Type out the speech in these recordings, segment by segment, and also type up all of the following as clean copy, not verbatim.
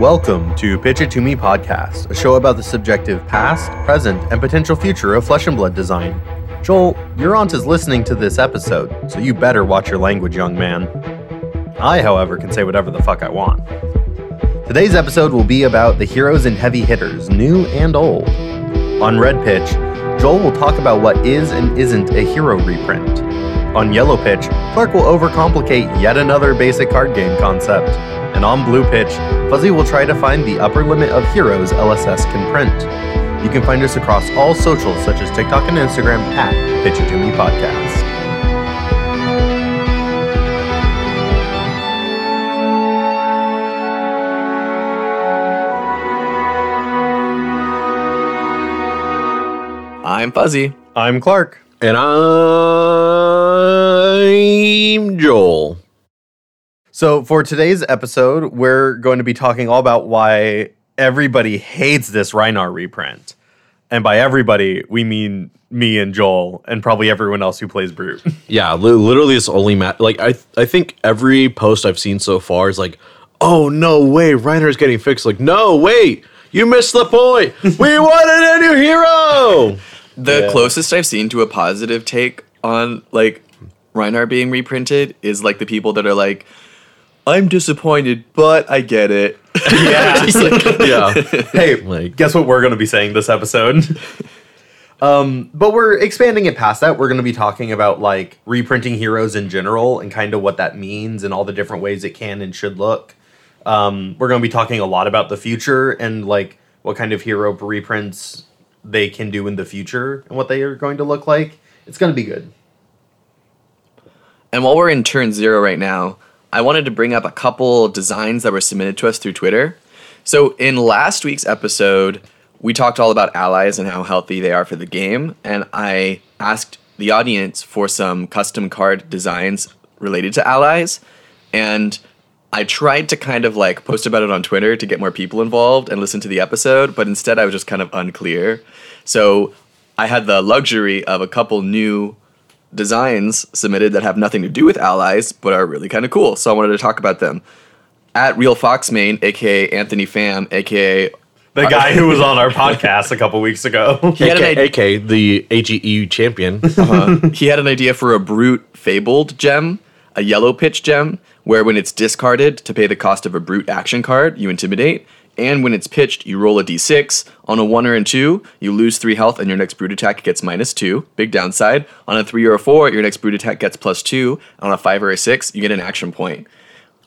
Welcome to Pitch It To Me Podcast, a show about the subjective past, present, and potential future of Flesh and Blood design. Joel, your aunt is listening to this episode, so you better watch your language, young man. I, however, can say whatever the fuck I want. Today's episode will be about the heroes and heavy hitters, new and old. On Red Pitch, Joel will talk about what is and isn't a hero reprint. On Yellow Pitch, Clark will overcomplicate yet another basic card game concept. And on Blue Pitch, Fuzzy will try to find the upper limit of heroes LSS can print. You can find us across all socials such as TikTok and Instagram at Pitch It To Me Podcast. I'm Fuzzy. I'm Clark. And I'm Joel. So for today's episode, we're going to be talking all about why everybody hates this Rhinar reprint. And by everybody, we mean me and Joel and probably everyone else who plays Brute. Yeah, literally it's only Matt. Like, I think every post I've seen so far is like, oh, no way, Rhinar's getting fixed. Like, no, wait, you missed the point. We wanted a new hero. The closest I've seen to a positive take on, like, Rhinar being reprinted is, like, the people that are like, I'm disappointed, but I get it. Yeah. Hey, like, guess what we're going to be saying this episode? But we're expanding it past that. We're going to be talking about, like, reprinting heroes in general and kind of what that means and all the different ways it can and should look. We're going to be talking a lot about the future and, like, what kind of hero reprints they can do in the future and what they are going to look like. It's going to be good. And while we're in turn zero right now, I wanted to bring up a couple designs that were submitted to us through Twitter. So in last week's episode, we talked all about allies and how healthy they are for the game. And I asked the audience for some custom card designs related to allies. And I tried to kind of like post about it on Twitter to get more people involved and listen to the episode, but instead I was just kind of unclear. So I had the luxury of a couple new designs submitted that have nothing to do with allies, but are really kind of cool. So I wanted to talk about them. At Real Foxmain, aka Anthony Pham, aka the guy who was on our podcast a couple weeks ago. He had aka the AGEU champion. He had an idea for a Brute Fabled gem, a Yellow Pitch gem, where when it's discarded to pay the cost of a Brute action card, you intimidate, and when it's pitched, you roll a d6. On a 1 or a 2, you lose 3 health, and your next Brute attack gets -2, big downside. On a 3 or a 4, your next Brute attack gets +2, and on a 5 or a 6, you get an action point.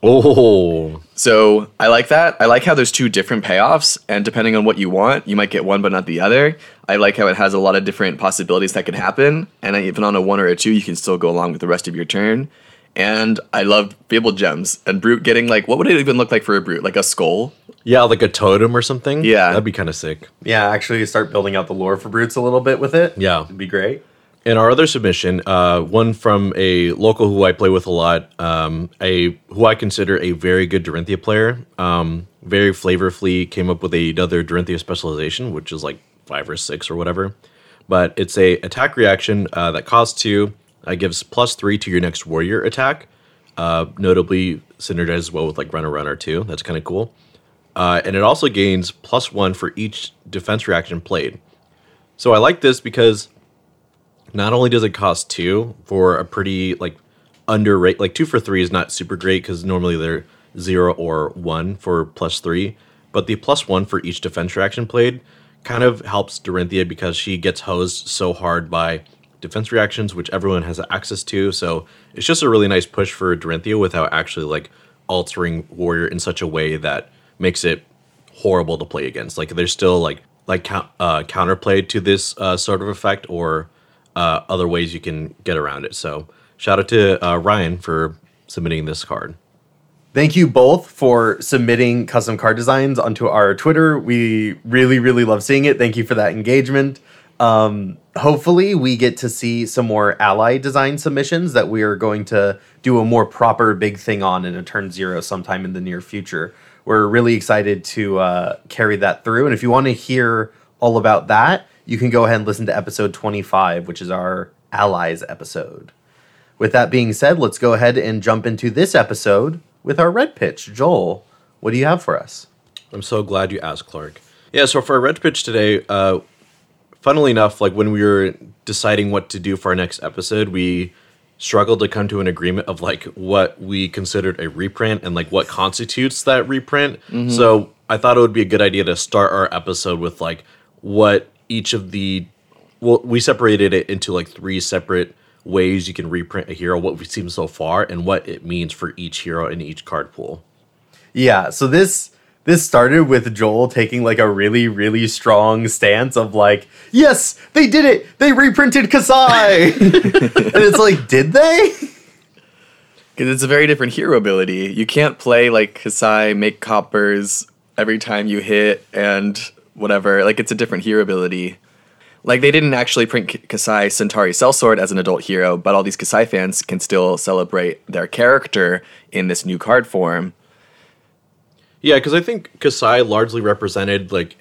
Oh. So I like that. I like how there's two different payoffs, and depending on what you want, you might get one but not the other. I like how it has a lot of different possibilities that can happen, and even on a 1 or a 2, you can still go along with the rest of your turn. And I love Fable Gems and Brute getting, like, what would it even look like for a Brute? Like a skull? Yeah, like a totem or something? Yeah. That'd be kind of sick. Yeah, actually start building out the lore for Brutes a little bit with it. Yeah. It'd be great. In our other submission, one from a local who I play with a lot, who I consider a very good Dorinthea player, very flavorfully came up with another Dorinthea specialization, which is like 5 or 6 or whatever. But it's a attack reaction that costs 2. It gives +3 to your next warrior attack, notably synergizes well with like Runner 2. That's kind of cool. And it also gains +1 for each defense reaction played. So I like this because not only does it cost 2 for a pretty like underrated, like 2 for 3 is not super great because normally they're 0 or 1 for +3, but the +1 for each defense reaction played kind of helps Dorinthea because she gets hosed so hard by defense reactions, which everyone has access to, so it's just a really nice push for Dorinthea without actually like altering warrior in such a way that makes it horrible to play against. Like there's still like counterplay to this sort of effect or other ways you can get around it. So shout out to Ryan for submitting this card. Thank you both for submitting custom card designs onto our Twitter. We really, really love seeing it. Thank you for that engagement. Hopefully we get to see some more ally design submissions that we are going to do a more proper big thing on in a turn zero sometime in the near future. We're really excited to carry that through. And if you want to hear all about that, you can go ahead and listen to episode 25, which is our allies episode. With that being said, let's go ahead and jump into this episode with our Red Pitch. Joel, what do you have for us? I'm so glad you asked, Clark. Yeah, so for our Red Pitch today, funnily enough, like when we were deciding what to do for our next episode, we struggled to come to an agreement of like what we considered a reprint and like what constitutes that reprint. Mm-hmm. So I thought it would be a good idea to start our episode with like what each of the, well, we separated it into like three separate ways you can reprint a hero, what we've seen so far, and what it means for each hero in each card pool. Yeah, so this started with Joel taking like a really, really strong stance of like, yes, they did it! They reprinted Kasai! And it's like, did they? Because it's a very different hero ability. You can't play like Kasai, make coppers every time you hit and whatever. Like, it's a different hero ability. Like, they didn't actually print Kasai Centauri Sellsword as an adult hero, but all these Kasai fans can still celebrate their character in this new card form. Yeah, because I think Kasai largely represented, like,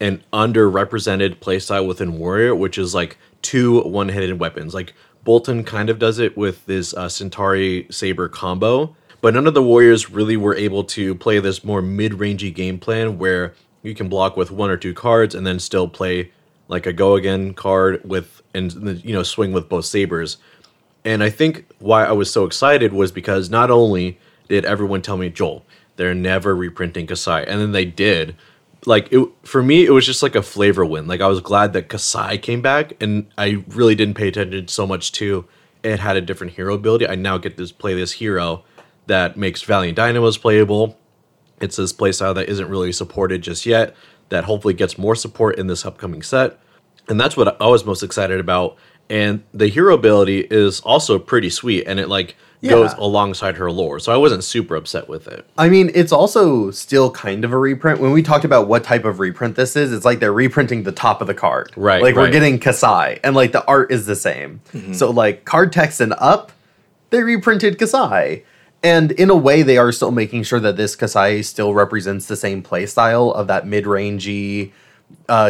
an underrepresented playstyle within Warrior, which is, like, 2 one-handed weapons. Like, Boltyn kind of does it with this Centauri Saber combo, but none of the Warriors really were able to play this more mid-rangey game plan where you can block with 1 or 2 cards and then still play, like, a go-again card with, and, you know, swing with both sabers. And I think why I was so excited was because not only did everyone tell me, Joel, they're never reprinting Kasai. And then they did. Like, it, for me, it was just like a flavor win. Like, I was glad that Kasai came back, and I really didn't pay attention so much to it had a different hero ability. I now get to play this hero that makes Valiant Dynamos playable. It's this playstyle that isn't really supported just yet, that hopefully gets more support in this upcoming set. And that's what I was most excited about. And the hero ability is also pretty sweet, and it, like, goes alongside her lore. So I wasn't super upset with it. I mean, it's also still kind of a reprint. When we talked about what type of reprint this is, it's like they're reprinting the top of the card. Right, like, we're getting Kasai, and, like, the art is the same. Mm-hmm. So, like, card text and up, they reprinted Kasai. And in a way, they are still making sure that this Kasai still represents the same playstyle of that mid-rangey,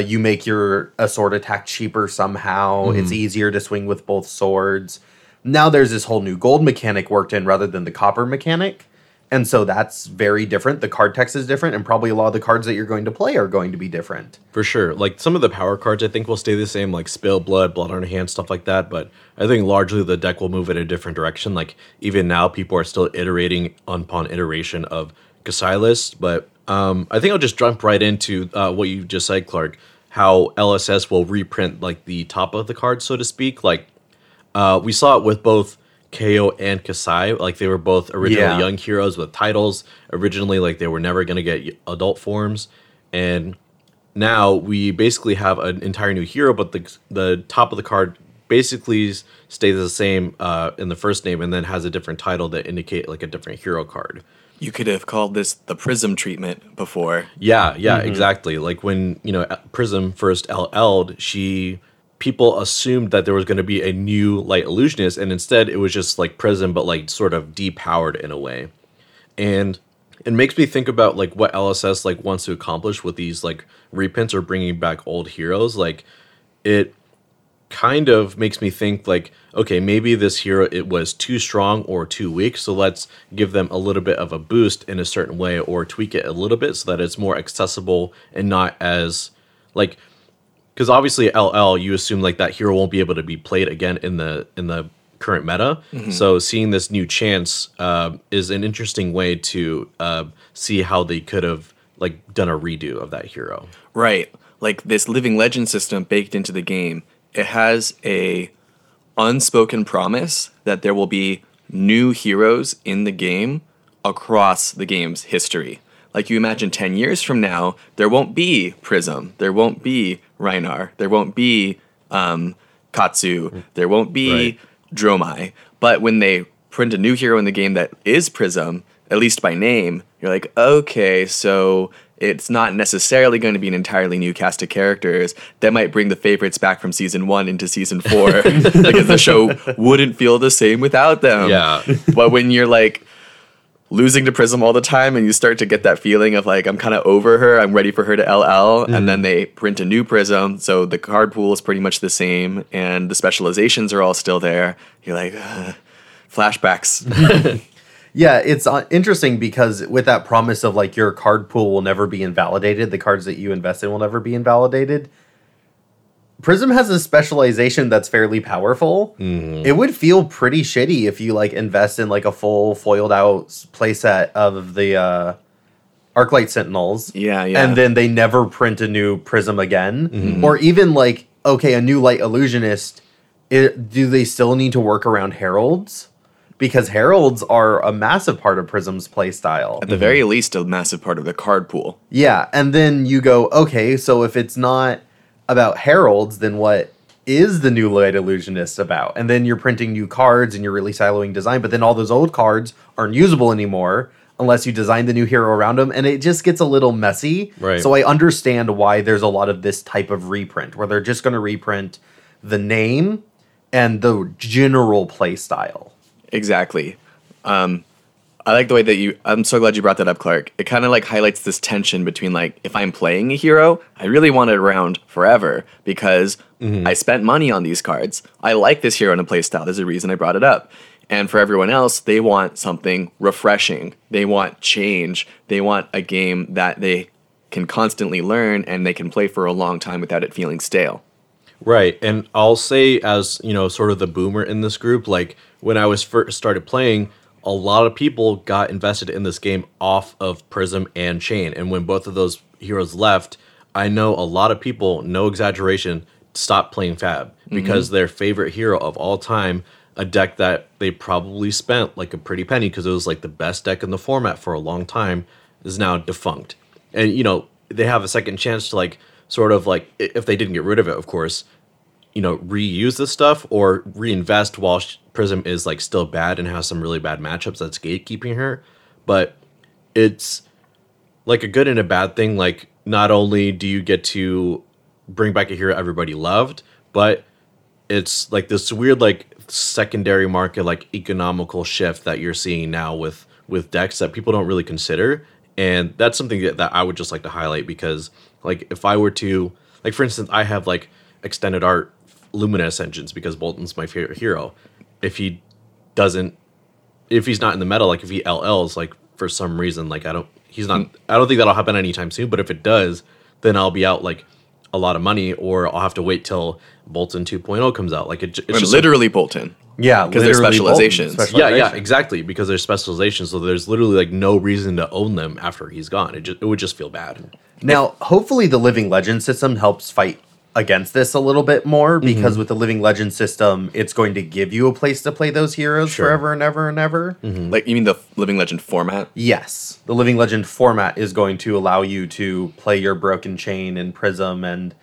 you make your sword attack cheaper somehow. Mm-hmm. It's easier to swing with both swords. Now there's this whole new gold mechanic worked in rather than the copper mechanic. And so that's very different. The card text is different, and probably a lot of the cards that you're going to play are going to be different. For sure. Like, some of the power cards I think will stay the same, like Spill Blood, Blood on Your Hand, stuff like that. But I think largely the deck will move in a different direction. Like, even now people are still iterating upon iteration of Kasai list. But I think I'll just jump right into what you just said, Clark, how LSS will reprint, like, the top of the card, so to speak. Like, we saw it with both Ko and Kasai, like, they were both originally young heroes with titles. Originally, like, they were never going to get adult forms. And now we basically have an entire new hero, but the top of the card basically stays the same in the first name and then has a different title that indicate, like, a different hero card. You could have called this the Prism treatment before. Yeah, mm-hmm. Exactly. Like, when, you know, Prism first LL'd, people assumed that there was going to be a new light illusionist, and instead it was just like Prism, but like sort of depowered in a way. And it makes me think about like what LSS like wants to accomplish with these like reprints or bringing back old heroes. Like, it kind of makes me think like, okay, maybe this hero, it was too strong or too weak, so let's give them a little bit of a boost in a certain way or tweak it a little bit so that it's more accessible and not as like. Because obviously LL, you assume like that hero won't be able to be played again in the current meta. Mm-hmm. So seeing this new chance is an interesting way to see how they could have like done a redo of that hero. Right, like this Living Legend system baked into the game, it has a unspoken promise that there will be new heroes in the game across the game's history. Like, you imagine 10 years from now, there won't be Prism, there won't be Rhinar, there won't be Katsu, there won't be Dromai. But when they print a new hero in the game that is Prism, at least by name, you're like, okay, so it's not necessarily going to be an entirely new cast of characters. That might bring the favorites back from season 1 into season 4 because the show wouldn't feel the same without them. Yeah. But when you're like losing to Prism all the time, and you start to get that feeling of like, I'm kind of over her, I'm ready for her to LL, and then they print a new Prism, so the card pool is pretty much the same, and the specializations are all still there. You're like, flashbacks. Yeah, it's interesting because with that promise of like your card pool will never be invalidated, the cards that you invest in will never be invalidated, Prism has a specialization that's fairly powerful. Mm-hmm. It would feel pretty shitty if you like invest in like a full foiled out playset of the Arclight Sentinels. Yeah, yeah. And then they never print a new Prism again. Mm-hmm. Or even like, okay, a new Light Illusionist, do they still need to work around Heralds? Because Heralds are a massive part of Prism's playstyle. At the very least, a massive part of the card pool. Yeah, and then you go, okay, so if it's not about Heralds, then what is the new Light Illusionist about? And then you're printing new cards and you're really siloing design, but then all those old cards aren't usable anymore unless you design the new hero around them, and it just gets a little messy. Right. So I understand why there's a lot of this type of reprint, where they're just going to reprint the name and the general playstyle. Exactly. I like the way that I'm so glad you brought that up, Clark. It kind of like highlights this tension between like, if I'm playing a hero, I really want it around forever because I spent money on these cards. I like this hero in a playstyle. There's a reason I brought it up. And for everyone else, they want something refreshing. They want change. They want a game that they can constantly learn and they can play for a long time without it feeling stale. Right. And I'll say, as, you know, sort of the boomer in this group, like when I was first started playing, a lot of people got invested in this game off of Prism and Chane. And when both of those heroes left, I know a lot of people, no exaggeration, stopped playing Fab because their favorite hero of all time, a deck that they probably spent like a pretty penny because it was like the best deck in the format for a long time, is now defunct. And, you know, they have a second chance to like sort of like, if they didn't get rid of it, of course, you know, reuse this stuff or reinvest while Prism is like still bad and has some really bad matchups that's gatekeeping her. But it's like a good and a bad thing. Like, not only do you get to bring back a hero everybody loved, but it's like this weird like secondary market, like economical shift that you're seeing now with decks that people don't really consider. And that's something that I would just like to highlight because, like, if I were to, like, for instance, I have like extended art Lumina Ascensions because Boltyn's my favorite hero. If he's not in the meta, like if he LLs, like for some reason, like I don't think that'll happen anytime soon, but if it does, then I'll be out like a lot of money or I'll have to wait till Boltyn 2.0 comes out. Like it's just literally Boltyn. Yeah. Because they're specializations. Yeah, exactly. Because they're specializations. So there's literally like no reason to own them after he's gone. It would just feel bad. Now, hopefully the Living Legend system helps fight against this a little bit more because with the Living Legend system, it's going to give you a place to play those heroes forever and ever and ever. Mm-hmm. Like, you mean the Living Legend format? Yes. The Living Legend format is going to allow you to play your Broken Chane and Prism and,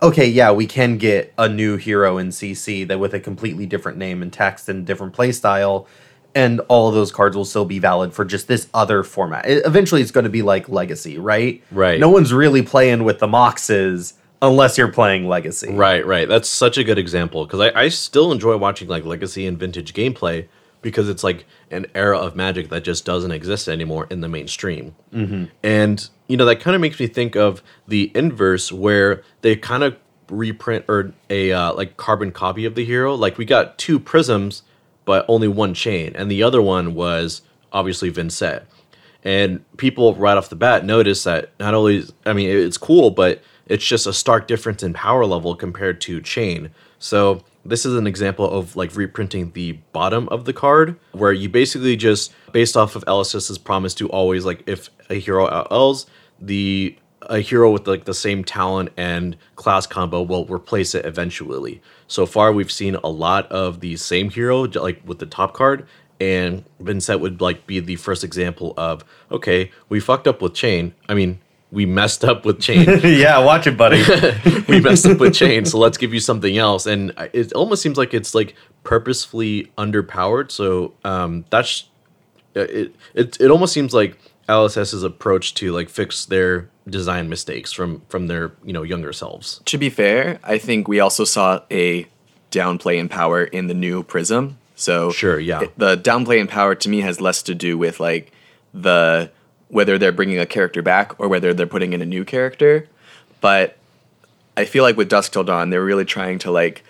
okay, yeah, we can get a new hero in CC that with a completely different name and text and different play style, and all of those cards will still be valid for just this other format. Eventually, it's going to be like Legacy, right? Right. No one's really playing with the Moxes unless you're playing Legacy. Right. That's such a good example because I still enjoy watching like Legacy and Vintage gameplay because it's like an era of Magic that just doesn't exist anymore in the mainstream. Mm-hmm. And, you know, that kind of makes me think of the inverse where they kind of reprint or a like carbon copy of the hero. Like we got two Prisms, but only one Chane. And the other one was obviously Vincent. And people right off the bat notice that not only, I mean, it's cool, but it's just a stark difference in power level compared to Chane. So this is an example of like reprinting the bottom of the card where you basically just, based off of LSS's promise to always like, if a hero LLs, a hero with like the same talent and class combo will replace it eventually. So far we've seen a lot of the same hero, like with the top card, and Vincent would like be the first example of, okay, we fucked up with Chane. I mean, we messed up with Chane. Yeah, watch it, buddy. We messed up with Chane, so let's give you something else. And it almost seems like it's like purposefully underpowered. So that's it. It almost seems like LSS's approach to like fix their design mistakes from their, you know, younger selves. To be fair, I think we also saw a downplay in power in the new Prism. So sure, yeah, the downplay in power to me has less to do with like the whether they're bringing a character back or whether they're putting in a new character. But I feel like with Dusk Till Dawn, they're really trying to like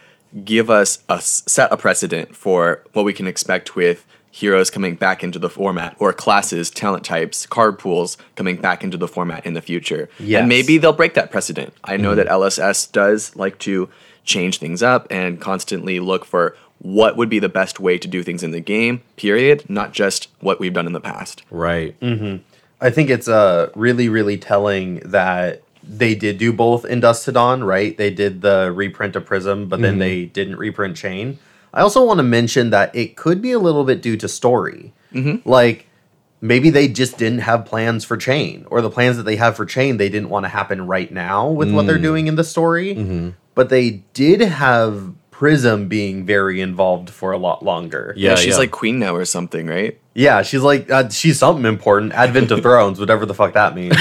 give us a set a precedent for what we can expect with heroes coming back into the format, or classes, talent types, card pools coming back into the format in the future. Yes. And maybe they'll break that precedent. I know that LSS does like to change things up and constantly look for what would be the best way to do things in the game, period, not just what we've done in the past. Right. Mm-hmm. I think it's really, really telling that they did do both in Dusk Till Dawn, right? They did the reprint of Prism, but then they didn't reprint Chane. I also want to mention that it could be a little bit due to story. Mm-hmm. Like, maybe they just didn't have plans for Chane, or the plans that they have for Chane, they didn't want to happen right now with what they're doing in the story. Mm-hmm. But they did have Prism being very involved for a lot longer. Yeah, she's like queen now or something, right? Yeah, she's like, she's something important. Advent of Thrones, whatever the fuck that means.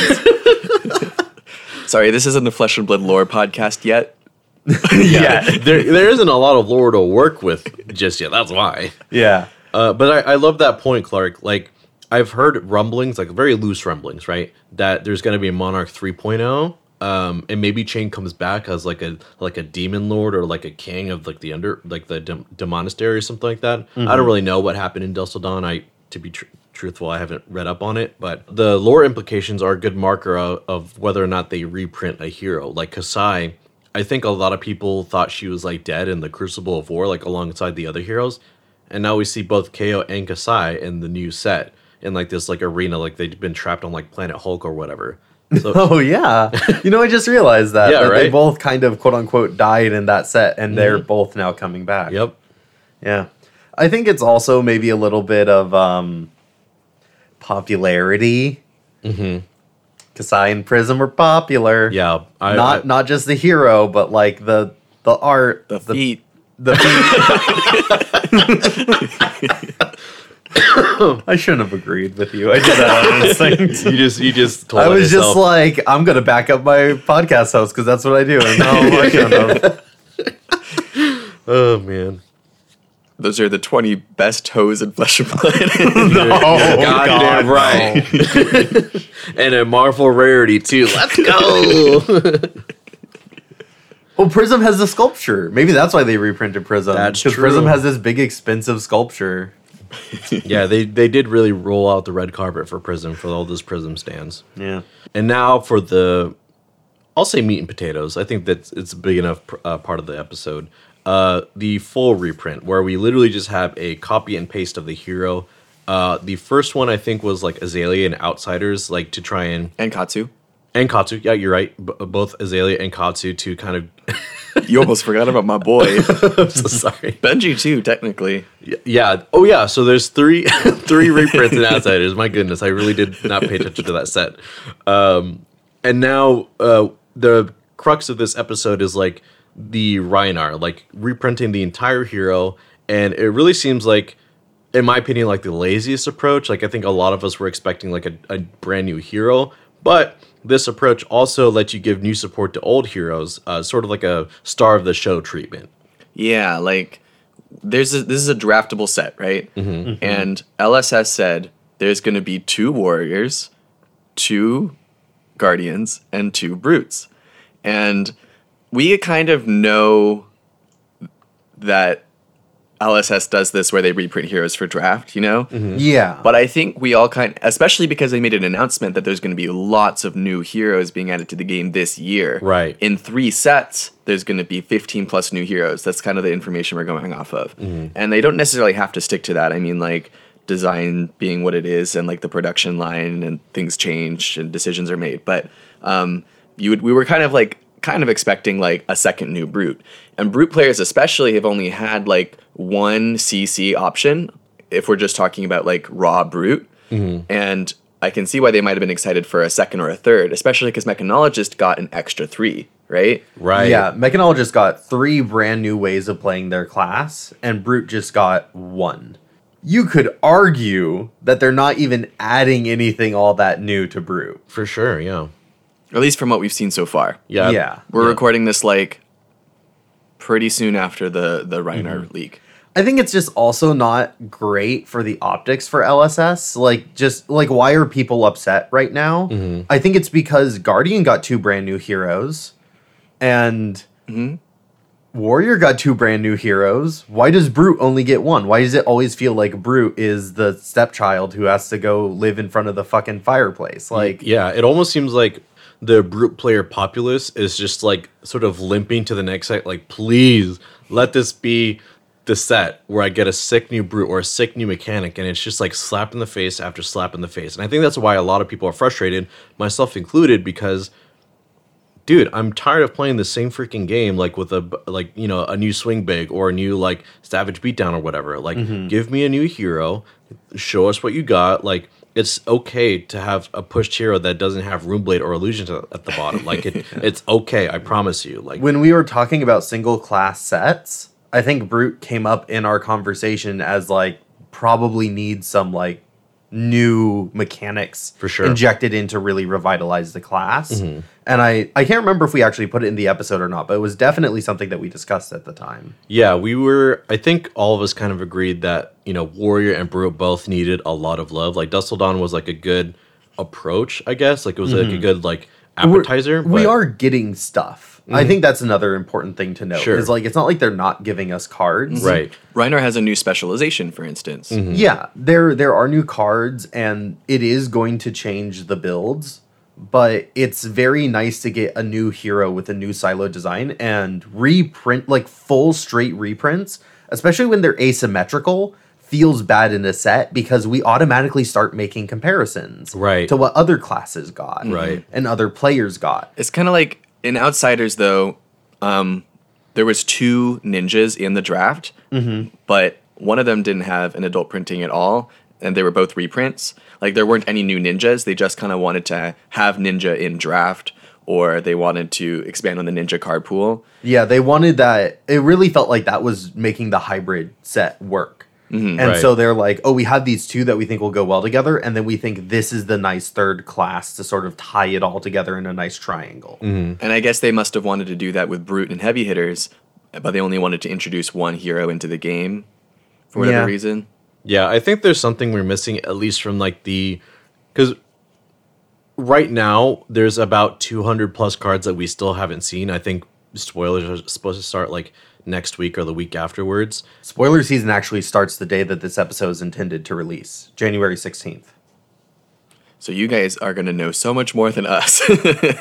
Sorry, this isn't the Flesh and Blood lore podcast yet. There isn't a lot of lore to work with just yet. That's why. Yeah. But I love that point, Clark. Like, I've heard rumblings, like very loose rumblings, right? That there's going to be a Monarch 3.0. And maybe Chane comes back as like a demon lord or like a king of like the under like the demonastery or something like that. Mm-hmm. I don't really know what happened in Dusk Till Dawn. To be truthful, I haven't read up on it, but the lore implications are a good marker of whether or not they reprint a hero. Like Kasai, I think a lot of people thought she was like dead in the Crucible of War, like alongside the other heroes, and now we see both Ko and Kasai in the new set in like this like arena, like they've been trapped on like Planet Hulk or whatever. So. Oh, yeah. You know, I just realized that. Yeah, right? They both kind of, quote unquote, died in that set, and they're both now coming back. Yep. Yeah. I think it's also maybe a little bit of popularity. Mm-hmm. Kasai and Prism are popular. Yeah. Not just the hero, but like the art. The feet. The feet. I shouldn't have agreed with you. I did that on instinct. You just told me. I was just like, I'm going to back up my podcast host because that's what I do. And now I'm working on them. Oh, man. Those are the 20 best hoes in Flesh and Blood. Goddamn right. No. And a Marvel rarity, too. Let's go. Well, Prism has the sculpture. Maybe that's why they reprinted Prism. That's true. Because Prism has this big, expensive sculpture. Yeah, they did really roll out the red carpet for Prism, for all those Prism stands. Yeah. And now for the, I'll say meat and potatoes. I think that it's a big enough part of the episode. The full reprint, where we literally just have a copy and paste of the hero. The first one, I think, was like Azalea and Outsiders, like to try and... And Katsu. And Katsu, yeah, you're right. Both Azalea and Katsu to kind of... You almost forgot about my boy. I'm so sorry. Benji, too, technically. Yeah. Oh, yeah. So there's three reprints in Outsiders. My goodness. I really did not pay attention to that set. And now the crux of this episode is, like, the Rhinar, like, reprinting the entire hero. And it really seems like, in my opinion, like, the laziest approach. Like, I think a lot of us were expecting, like, a brand new hero. But... this approach also lets you give new support to old heroes, sort of like a star of the show treatment. Yeah, like, this is a draftable set, right? Mm-hmm. Mm-hmm. And LSS said there's going to be 2 warriors, 2 guardians, and 2 brutes. And we kind of know that LSS does this where they reprint heroes for draft, you know? Mm-hmm. Yeah. But I think we all especially because they made an announcement that there's going to be lots of new heroes being added to the game this year. Right. In 3 sets, there's going to be 15 plus new heroes. That's kind of the information we're going off of. Mm-hmm. And they don't necessarily have to stick to that. I mean, like, design being what it is and, like, the production line and things change and decisions are made. But we were kind of expecting, like, a second new brute. And brute players especially have only had, like, one CC option, if we're just talking about, like, raw brute. Mm-hmm. And I can see why they might have been excited for a second or a third, especially because Mechanologist got an extra 3, right? Right. Yeah, Mechanologist got 3 brand new ways of playing their class, and brute just got 1. You could argue that they're not even adding anything all that new to brute. For sure, yeah. At least from what we've seen so far. Yeah. Yeah. We're recording this, like, pretty soon after the Rhinar leak. I think it's just also not great for the optics for LSS. Like, just, like, why are people upset right now? Mm-hmm. I think it's because Guardian got 2 brand new heroes. And Warrior got two brand new heroes. Why does Brute only get one? Why does it always feel like Brute is the stepchild who has to go live in front of the fucking fireplace? Like, yeah, it almost seems like the Brute player populace is just like sort of limping to the next site. Like, please let this be the set where I get a sick new Brute or a sick new mechanic, and it's just like slap in the face after slap in the face. And I think that's why a lot of people are frustrated, myself included, because dude, I'm tired of playing the same freaking game, like with a, like, you know, a new swing big or a new like savage beatdown or whatever. Like, give me a new hero, show us what you got. Like, it's okay to have a pushed hero that doesn't have Runeblade or Illusions at the bottom. Like, it's okay, I promise you. Like, when we were talking about single class sets, I think Brute came up in our conversation as like probably needs some like new mechanics for sure injected in to really revitalize the class. And I can't remember if we actually put it in the episode or not, but it was definitely something that we discussed at the time. Yeah, we were, I think all of us kind of agreed that, you know, Warrior and Brute both needed a lot of love. Like, Dusk Till Dawn was like a good approach, I guess. Like, it was like a good like appetizer. We are getting stuff. I think that's another important thing to note. Is like, it's not like they're not giving us cards. Rhinar has a new specialization, for instance. Yeah, there are new cards, and it is going to change the builds, but it's very nice to get a new hero with a new silo design and reprint, like full straight reprints, especially when they're asymmetrical, feels bad in a set because we automatically start making comparisons to what other classes got and other players got. It's kind of like, in Outsiders, though, there was two ninjas in the draft, but one of them didn't have an adult printing at all, and they were both reprints. Like, there weren't any new ninjas. They just kind of wanted to have ninja in draft, or they wanted to expand on the ninja card pool. Yeah, they wanted that. It really felt like that was making the hybrid set work. And so they're like, oh, we have these two that we think will go well together, and then we think this is the nice third class to sort of tie it all together in a nice triangle. And I guess they must have wanted to do that with Brute and Heavy Hitters, but they only wanted to introduce one hero into the game for whatever reason. Yeah, I think there's something we're missing, at least from like the... Because right now, there's about 200 plus cards that we still haven't seen. I think spoilers are supposed to start like next week or the week afterwards. Spoiler season actually starts the day that this episode is intended to release, January 16th. So you guys are going to know so much more than us.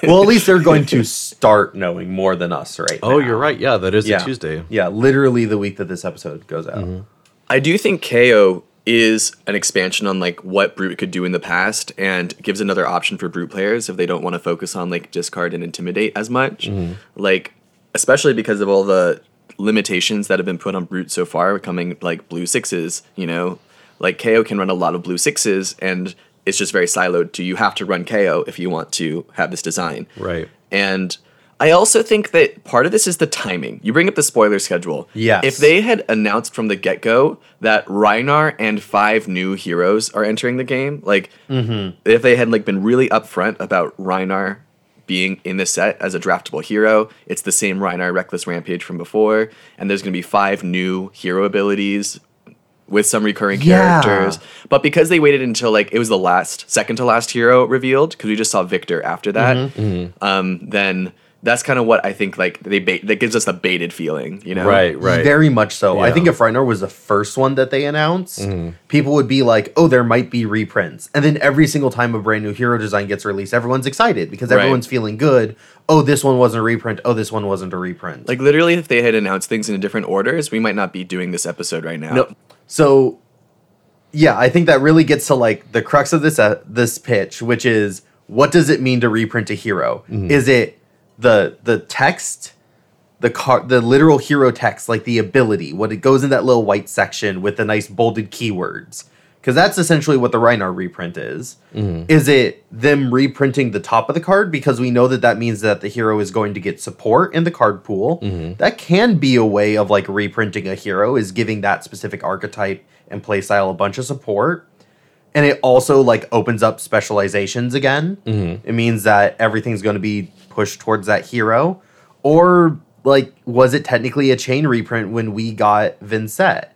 Well, at least they're going to start knowing more than us right now. Oh, you're right. Yeah, that is a Tuesday. Yeah, literally the week that this episode goes out. I do think KO is an expansion on like what Brute could do in the past, and gives another option for Brute players if they don't want to focus on like discard and intimidate as much. Like, especially because of all the limitations that have been put on Brute so far, coming like blue sixes, you know, like KO can run a lot of blue sixes, and it's just very siloed to you have to run KO if you want to have this design. And I also think that part of this is the timing. You bring up the spoiler schedule. If they had announced from the get-go that Rhinar and 5 new heroes are entering the game, like if they had like been really upfront about Rhinar being in the set as a draftable hero, it's the same Rhinar Reckless Rampage from before, and there's going to be 5 new hero abilities with some recurring characters. But because they waited until like it was the second to last hero revealed, because we just saw Victor after that, then that's kind of what I think like that gives us the baited feeling, you know? Very much so. Yeah. I think if Rhinar was the first one that they announced, people would be like, oh, there might be reprints. And then every single time a brand new hero design gets released, everyone's excited because everyone's feeling good. Oh, this one wasn't a reprint. Oh, this one wasn't a reprint. Like, literally, if they had announced things in different orders, we might not be doing this episode right now. No. So, yeah, I think that really gets to like the crux of this pitch, which is, what does it mean to reprint a hero? Is it the text, the literal hero text, like the ability, what it goes in that little white section with the nice bolded keywords? Because that's essentially what the Rhinar reprint is. Is it them reprinting the top of the card? Because we know that means that the hero is going to get support in the card pool. That can be a way of like reprinting a hero, is giving that specific archetype and playstyle a bunch of support. And it also like opens up specializations again. It means that everything's going to be pushed towards that hero. Or like, was it technically a Chane reprint when we got Vincent?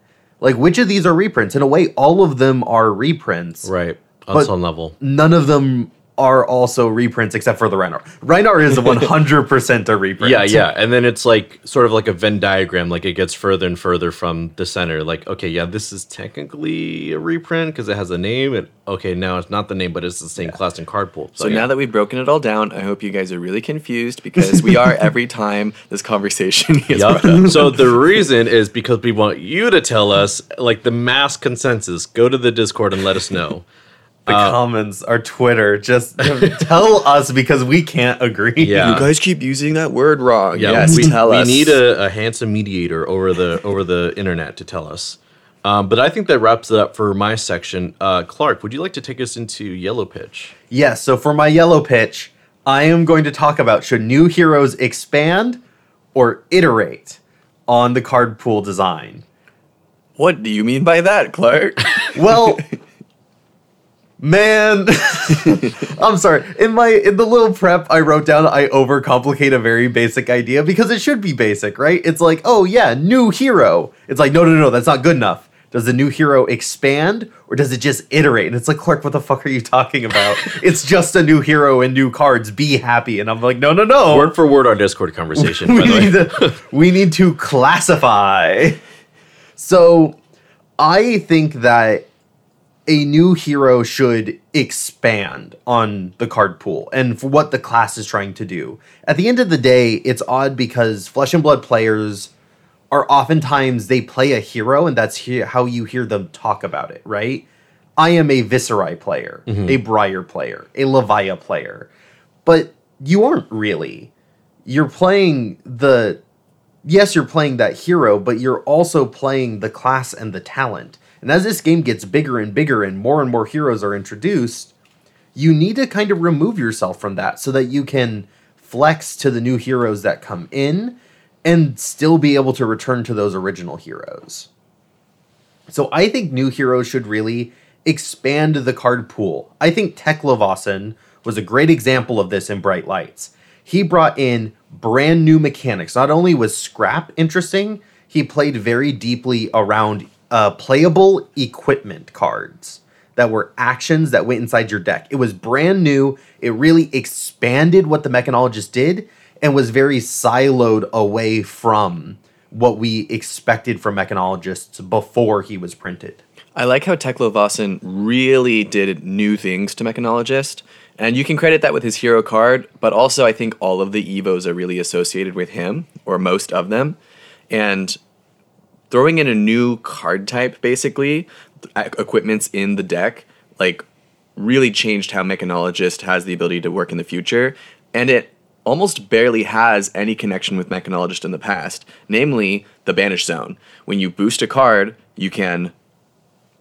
Like, which of these are reprints? In a way, all of them are reprints. Right. On some level. None of them are also reprints except for the Rhinar. Rhinar is 100% a reprint. Yeah. And then it's like sort of like a Venn diagram, like it gets further and further from the center. Like, okay, yeah, this is technically a reprint because it has a name. And okay, now it's not the name, but it's the same class and card pool. So now that we've broken it all down, I hope you guys are really confused because we are every time this conversation is brought up. So the reason is because we want you to tell us, like, the mass consensus. Go to the Discord and let us know. The comments, our Twitter, just tell us because we can't agree. Yeah. You guys keep using that word wrong. Yeah, yes, we need a handsome mediator over the internet to tell us. But I think that wraps it up for my section. Clark, would you like to take us into Yellow Pitch? Yes, so for my Yellow Pitch, I am going to talk about should new heroes expand or iterate on the card pool design. What do you mean by that, Clark? Well... Man, I'm sorry. In the little prep I wrote down, I overcomplicate a very basic idea because it should be basic, right? It's like, oh yeah, new hero. It's like, no, that's not good enough. Does the new hero expand or does it just iterate? And it's like, Clark, what the fuck are you talking about? It's just a new hero and new cards. Be happy. And I'm like, no. Word for word, our Discord conversation. We need to classify. So I think that a new hero should expand on the card pool and for what the class is trying to do. At the end of the day, it's odd because Flesh and Blood players are oftentimes, they play a hero and that's how you hear them talk about it, right? I am a Viserai player, a Briar player, a Levia player, but you aren't really. You're playing that hero, but you're also playing the class and the talent. And as this game gets bigger and bigger and more heroes are introduced, you need to kind of remove yourself from that so that you can flex to the new heroes that come in and still be able to return to those original heroes. So I think new heroes should really expand the card pool. I think Teklovossen was a great example of this in Bright Lights. He brought in brand new mechanics. Not only was scrap interesting, he played very deeply around playable equipment cards that were actions that went inside your deck. It was brand new. It really expanded what the mechanologist did and was very siloed away from what we expected from mechanologists before he was printed. I like how Teklovossen really did new things to mechanologist, and you can credit that with his hero card, but also I think all of the evos are really associated with him, or most of them, and throwing in a new card type, basically, equipments in the deck, like, really changed how Mechanologist has the ability to work in the future, and it almost barely has any connection with Mechanologist in the past, namely the Banish Zone. When you boost a card, you can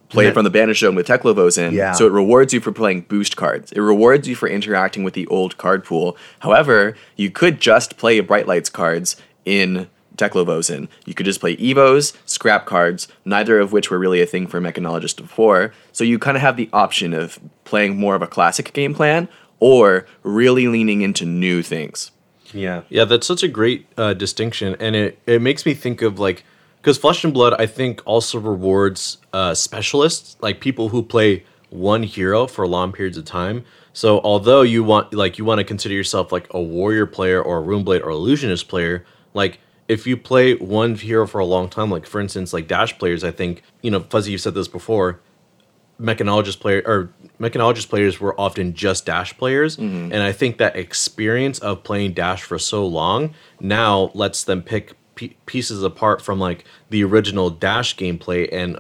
play it from the Banish Zone with Teklovossen, so it rewards you for playing boost cards. It rewards you for interacting with the old card pool. However, you could just play Bright Lights cards in Teklovossen. You could just play evos, scrap cards, neither of which were really a thing for mechanologists before, so you kind of have the option of playing more of a classic game plan or really leaning into new things. Yeah, that's such a great distinction, and it makes me think of, like, because Flesh and Blood, I think, also rewards specialists, like people who play one hero for long periods of time. So although you want to consider yourself like a warrior player or a runeblade or illusionist player, like, if you play one hero for a long time, like, for instance, like Dash players, I think, Fuzzy, you've said this before, mechanologist players were often just Dash players. Mm-hmm. And I think that experience of playing Dash for so long now lets them pick pieces apart from, like, the original Dash gameplay and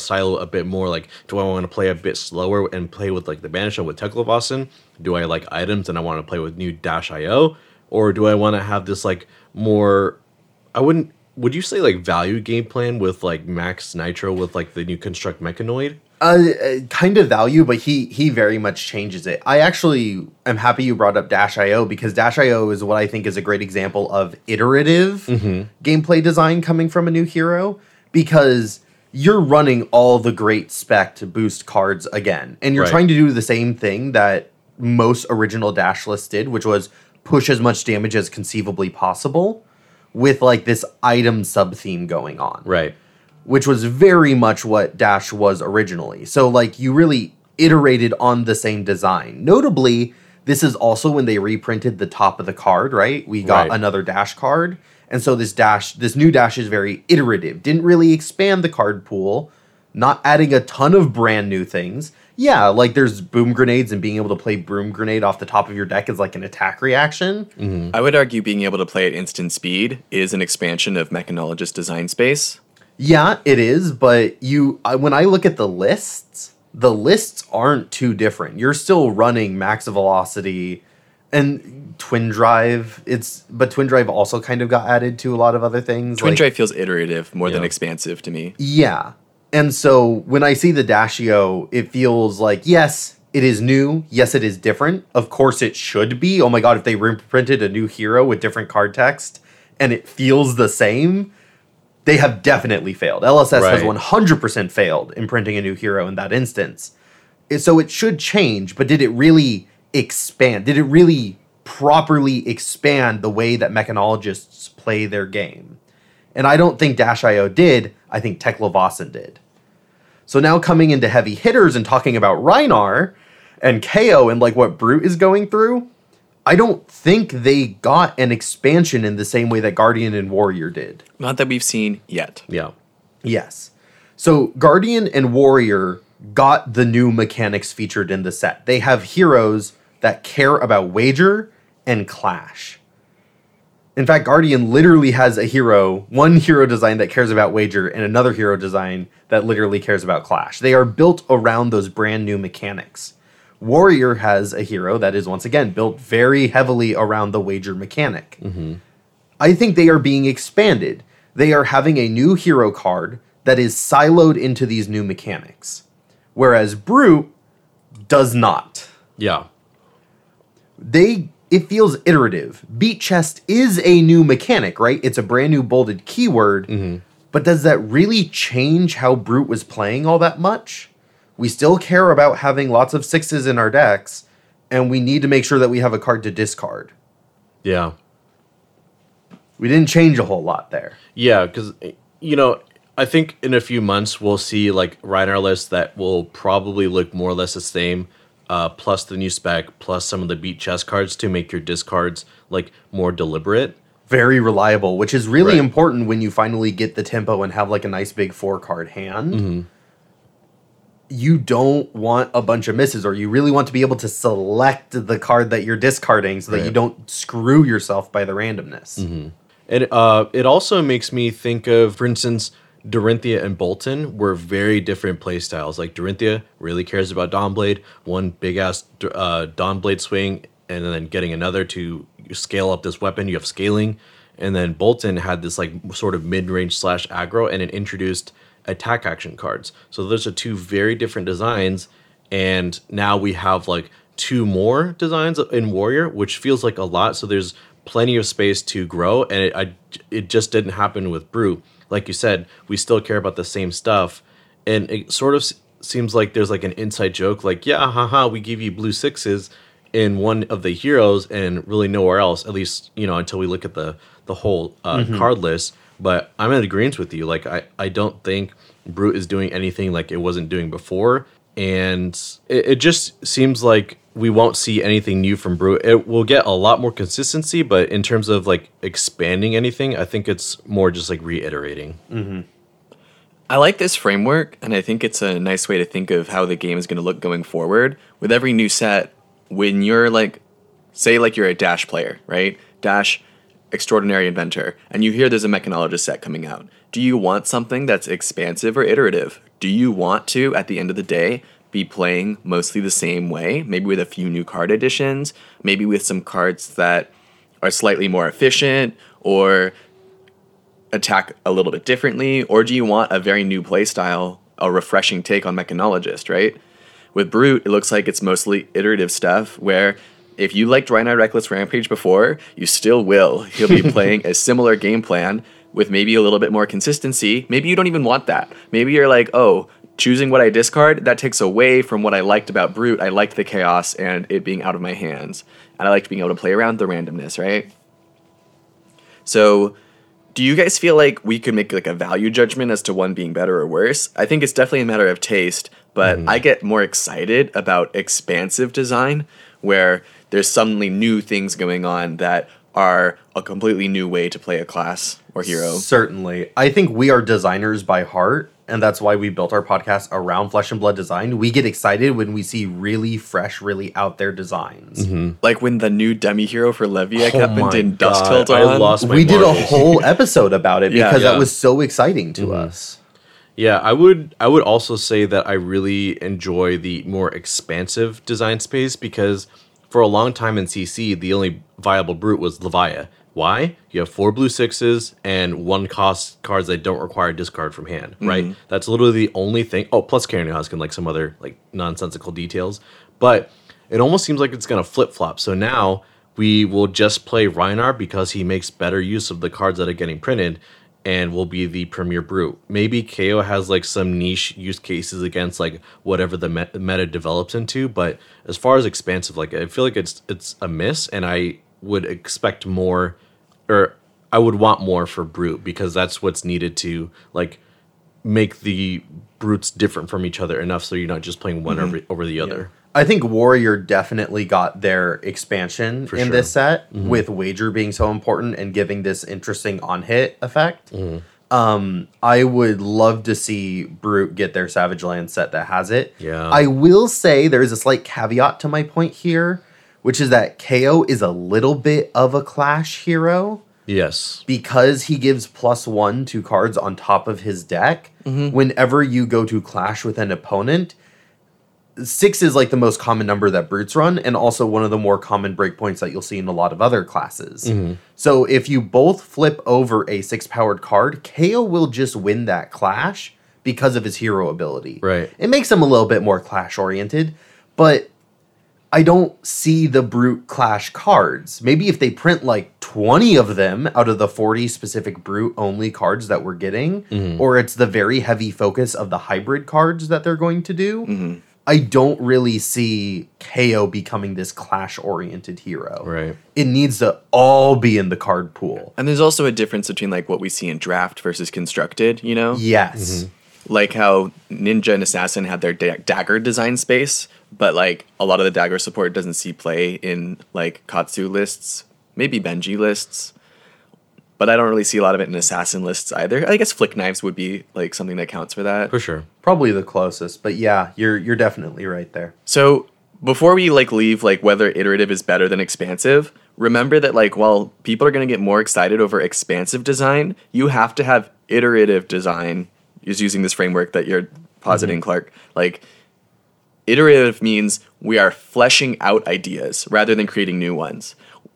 silo a bit more. Like, do I want to play a bit slower and play with, like, the Banisher with Teklovossen? Do I like items and I want to play with new Dash IO? Or do I want to have this, like, more... Would you say, like, value game plan with, like, Max Nitro with, like, the new Construct Mechanoid? Kind of value, but he very much changes it. I actually am happy you brought up Dash.io because Dash.io is what I think is a great example of iterative gameplay design coming from a new hero, because you're running all the great spec to boost cards again. And you're trying to do the same thing that most original Dash lists did, which was push as much damage as conceivably possible with, like, this item sub-theme going on. Right. Which was very much what Dash was originally. So, like, you really iterated on the same design. Notably, this is also when they reprinted the top of the card, right? We got another Dash card. And so this new Dash is very iterative. Didn't really expand the card pool. Not adding a ton of brand new things. Yeah, like there's boom grenades, and being able to play boom grenade off the top of your deck is like an attack reaction. Mm-hmm. I would argue being able to play at instant speed is an expansion of Mechanologist design space. Yeah, it is, but when I look at the lists aren't too different. You're still running Max Velocity and Twin Drive. But Twin Drive also kind of got added to a lot of other things. Twin Drive feels iterative more than expansive to me. Yeah. And so when I see the Dashio, it feels like, yes, it is new. Yes, it is different. Of course it should be. Oh my God, if they reprinted a new hero with different card text and it feels the same, they have definitely failed. LSS has 100% failed in printing a new hero in that instance. So it should change, but did it really expand? Did it really properly expand the way that Mechanologists play their game? And I don't think Dash.io did. I think Teklovossen did. So now coming into Heavy Hitters and talking about Rhinar and Ko and like what Brute is going through, I don't think they got an expansion in the same way that Guardian and Warrior did. Not that we've seen yet. Yeah. Yes. So Guardian and Warrior got the new mechanics featured in the set. They have heroes that care about wager and clash. In fact, Guardian literally has one hero design that cares about wager and another hero design that literally cares about clash. They are built around those brand new mechanics. Warrior has a hero that is, once again, built very heavily around the wager mechanic. Mm-hmm. I think they are being expanded. They are having a new hero card that is siloed into these new mechanics, whereas Brute does not. Yeah. It feels iterative. Beat chest is a new mechanic, right? It's a brand new bolded keyword. Mm-hmm. But does that really change how Brute was playing all that much? We still care about having lots of sixes in our decks, and we need to make sure that we have a card to discard. Yeah. We didn't change a whole lot there. Yeah, because, I think in a few months we'll see, Rhinar lists that will probably look more or less the same. Plus the new spec, plus some of the beat chess cards to make your discards more deliberate. Very reliable, which is really important when you finally get the tempo and have a nice big 4-card hand. Mm-hmm. You don't want a bunch of misses, or you really want to be able to select the card that you're discarding so that you don't screw yourself by the randomness. Mm-hmm. And it also makes me think of, for instance, Dorinthea and Boltyn were very different playstyles. Dorinthea really cares about Dawnblade, one big-ass Dawnblade swing, and then getting another to scale up this weapon. You have scaling. And then Boltyn had this, sort of mid-range slash aggro, and it introduced attack action cards. So those are two very different designs, and now we have, two more designs in Warrior, which feels like a lot, so there's plenty of space to grow, and it just didn't happen with Brew. Like you said, we still care about the same stuff. And it sort of seems like there's an inside joke, we give you blue sixes in one of the heroes and really nowhere else, at least, until we look at the whole card list. But I'm in agreement with you. I don't think Brute is doing anything like it wasn't doing before. And it just seems like we won't see anything new from Brute. It will get a lot more consistency, but in terms of expanding anything, I think it's more just reiterating. Mm-hmm. I like this framework, and I think it's a nice way to think of how the game is going to look going forward. With every new set, when you're you're a Dash player, right? Dash, Extraordinary Inventor, and you hear there's a Mechanologist set coming out. Do you want something that's expansive or iterative? Do you want to, at the end of the day, be playing mostly the same way, maybe with a few new card additions, maybe with some cards that are slightly more efficient or attack a little bit differently? Or do you want a very new playstyle, a refreshing take on Mechanologist, right? With Brute, it looks like it's mostly iterative stuff where if you liked Rhinar Reckless Rampage before, you still will. He'll be playing a similar game plan with maybe a little bit more consistency. Maybe you don't even want that. Maybe you're like, oh, choosing what I discard, that takes away from what I liked about Brute. I liked the chaos and it being out of my hands. And I liked being able to play around the randomness, right? So Do you guys feel like we could make like a value judgment as to one being better or worse? I think it's definitely a matter of taste, but I get more excited about expansive design where there's suddenly new things going on that are a completely new way to play a class or hero. Certainly. I think we are designers by heart, and that's why we built our podcast around Flesh and Blood design. We get excited when we see really fresh, really out there designs. Mm-hmm. Like when the new dummy hero for Levia happened in Dusk Till Dawn. I lost my mind. We did a whole episode about it because that was so exciting to us. Yeah, I would also say that I really enjoy the more expansive design space because for a long time in CC, the only viable brute was Levia. Why? You have 4 blue 6s and 1 cost cards that don't require discard from hand, right? Mm-hmm. That's literally the only thing. Oh, plus Karen Hoskin, like some other like nonsensical details. But it almost seems like it's going to flip-flop. So now we will just play Rhinar because he makes better use of the cards that are getting printed and will be the premier brute. Maybe Ko has like some niche use cases against like whatever the meta develops into. But as far as expansive, like I feel like it's a miss, and I would expect more. Or I would want more for Brute because that's what's needed to like make the Brutes different from each other enough so you're not just playing one over the other. Yeah. I think Warrior definitely got their expansion for this set with Wager being so important and giving this interesting on-hit effect. Mm-hmm. I would love to see Brute get their Savage Land set that has it. Yeah. I will say there is a slight caveat to my point here, which is that Ko is a little bit of a clash hero. Yes. Because he gives +1 to cards on top of his deck. Mm-hmm. Whenever you go to clash with an opponent, 6 is like the most common number that brutes run, and also one of the more common breakpoints that you'll see in a lot of other classes. Mm-hmm. So if you both flip over a 6-powered card, Ko will just win that clash because of his hero ability. Right. It makes him a little bit more clash-oriented, but I don't see the brute clash cards. Maybe if they print like 20 of them out of the 40 specific brute only cards that we're getting, or it's the very heavy focus of the hybrid cards that they're going to do. Mm-hmm. I don't really see Ko becoming this clash-oriented hero. Right. It needs to all be in the card pool. And there's also a difference between like what we see in draft versus constructed, you know? Yes. Mm-hmm. Like how Ninja and Assassin had their dagger design space, but like a lot of the dagger support doesn't see play in like Katsu lists, maybe Benji lists, but I don't really see a lot of it in Assassin lists either. I guess Flick Knives would be like something that counts for that. For sure. Probably the closest, but yeah, you're definitely right there. So before we like leave like whether iterative is better than expansive, remember that like while people are going to get more excited over expansive design, you have to have iterative design. Is using this framework that you're positing, Clark. Like, iterative means we are fleshing out ideas rather than creating new ones.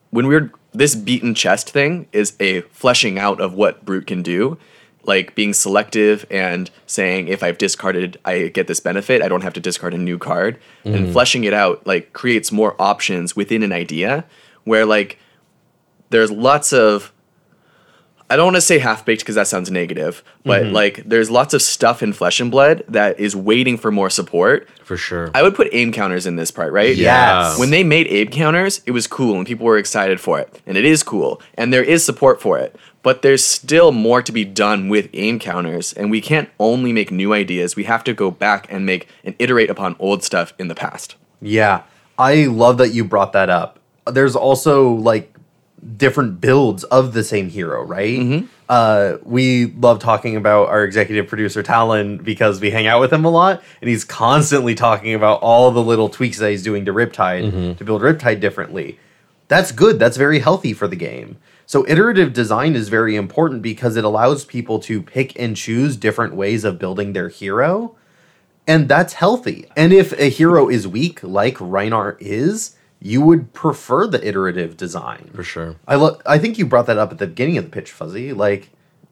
When this beaten chest thing is a fleshing out of what Brute can do, like being selective and saying, if I've discarded, I get this benefit. I don't have to discard a new card. Mm-hmm. And fleshing it out, like, creates more options within an idea where, like, there's lots of I don't want to say half-baked because that sounds negative, but like there's lots of stuff in Flesh and Blood that is waiting for more support. For sure. I would put aim counters in this part, right? Yes. When they made aim counters, it was cool and people were excited for it. And it is cool. And there is support for it. But there's still more to be done with aim counters, and we can't only make new ideas. We have to go back and make and iterate upon old stuff in the past. Yeah. I love that you brought that up. There's also like different builds of the same hero, right? Mm-hmm. We love talking about our executive producer, Talon, because we hang out with him a lot, and he's constantly talking about all the little tweaks that he's doing to Riptide to build Riptide differently. That's good. That's very healthy for the game. So iterative design is very important because it allows people to pick and choose different ways of building their hero, and that's healthy. And if a hero is weak, like Rhinar is, you would prefer the iterative design. For sure. I think you brought that up at the beginning of the pitch, Fuzzy. Like,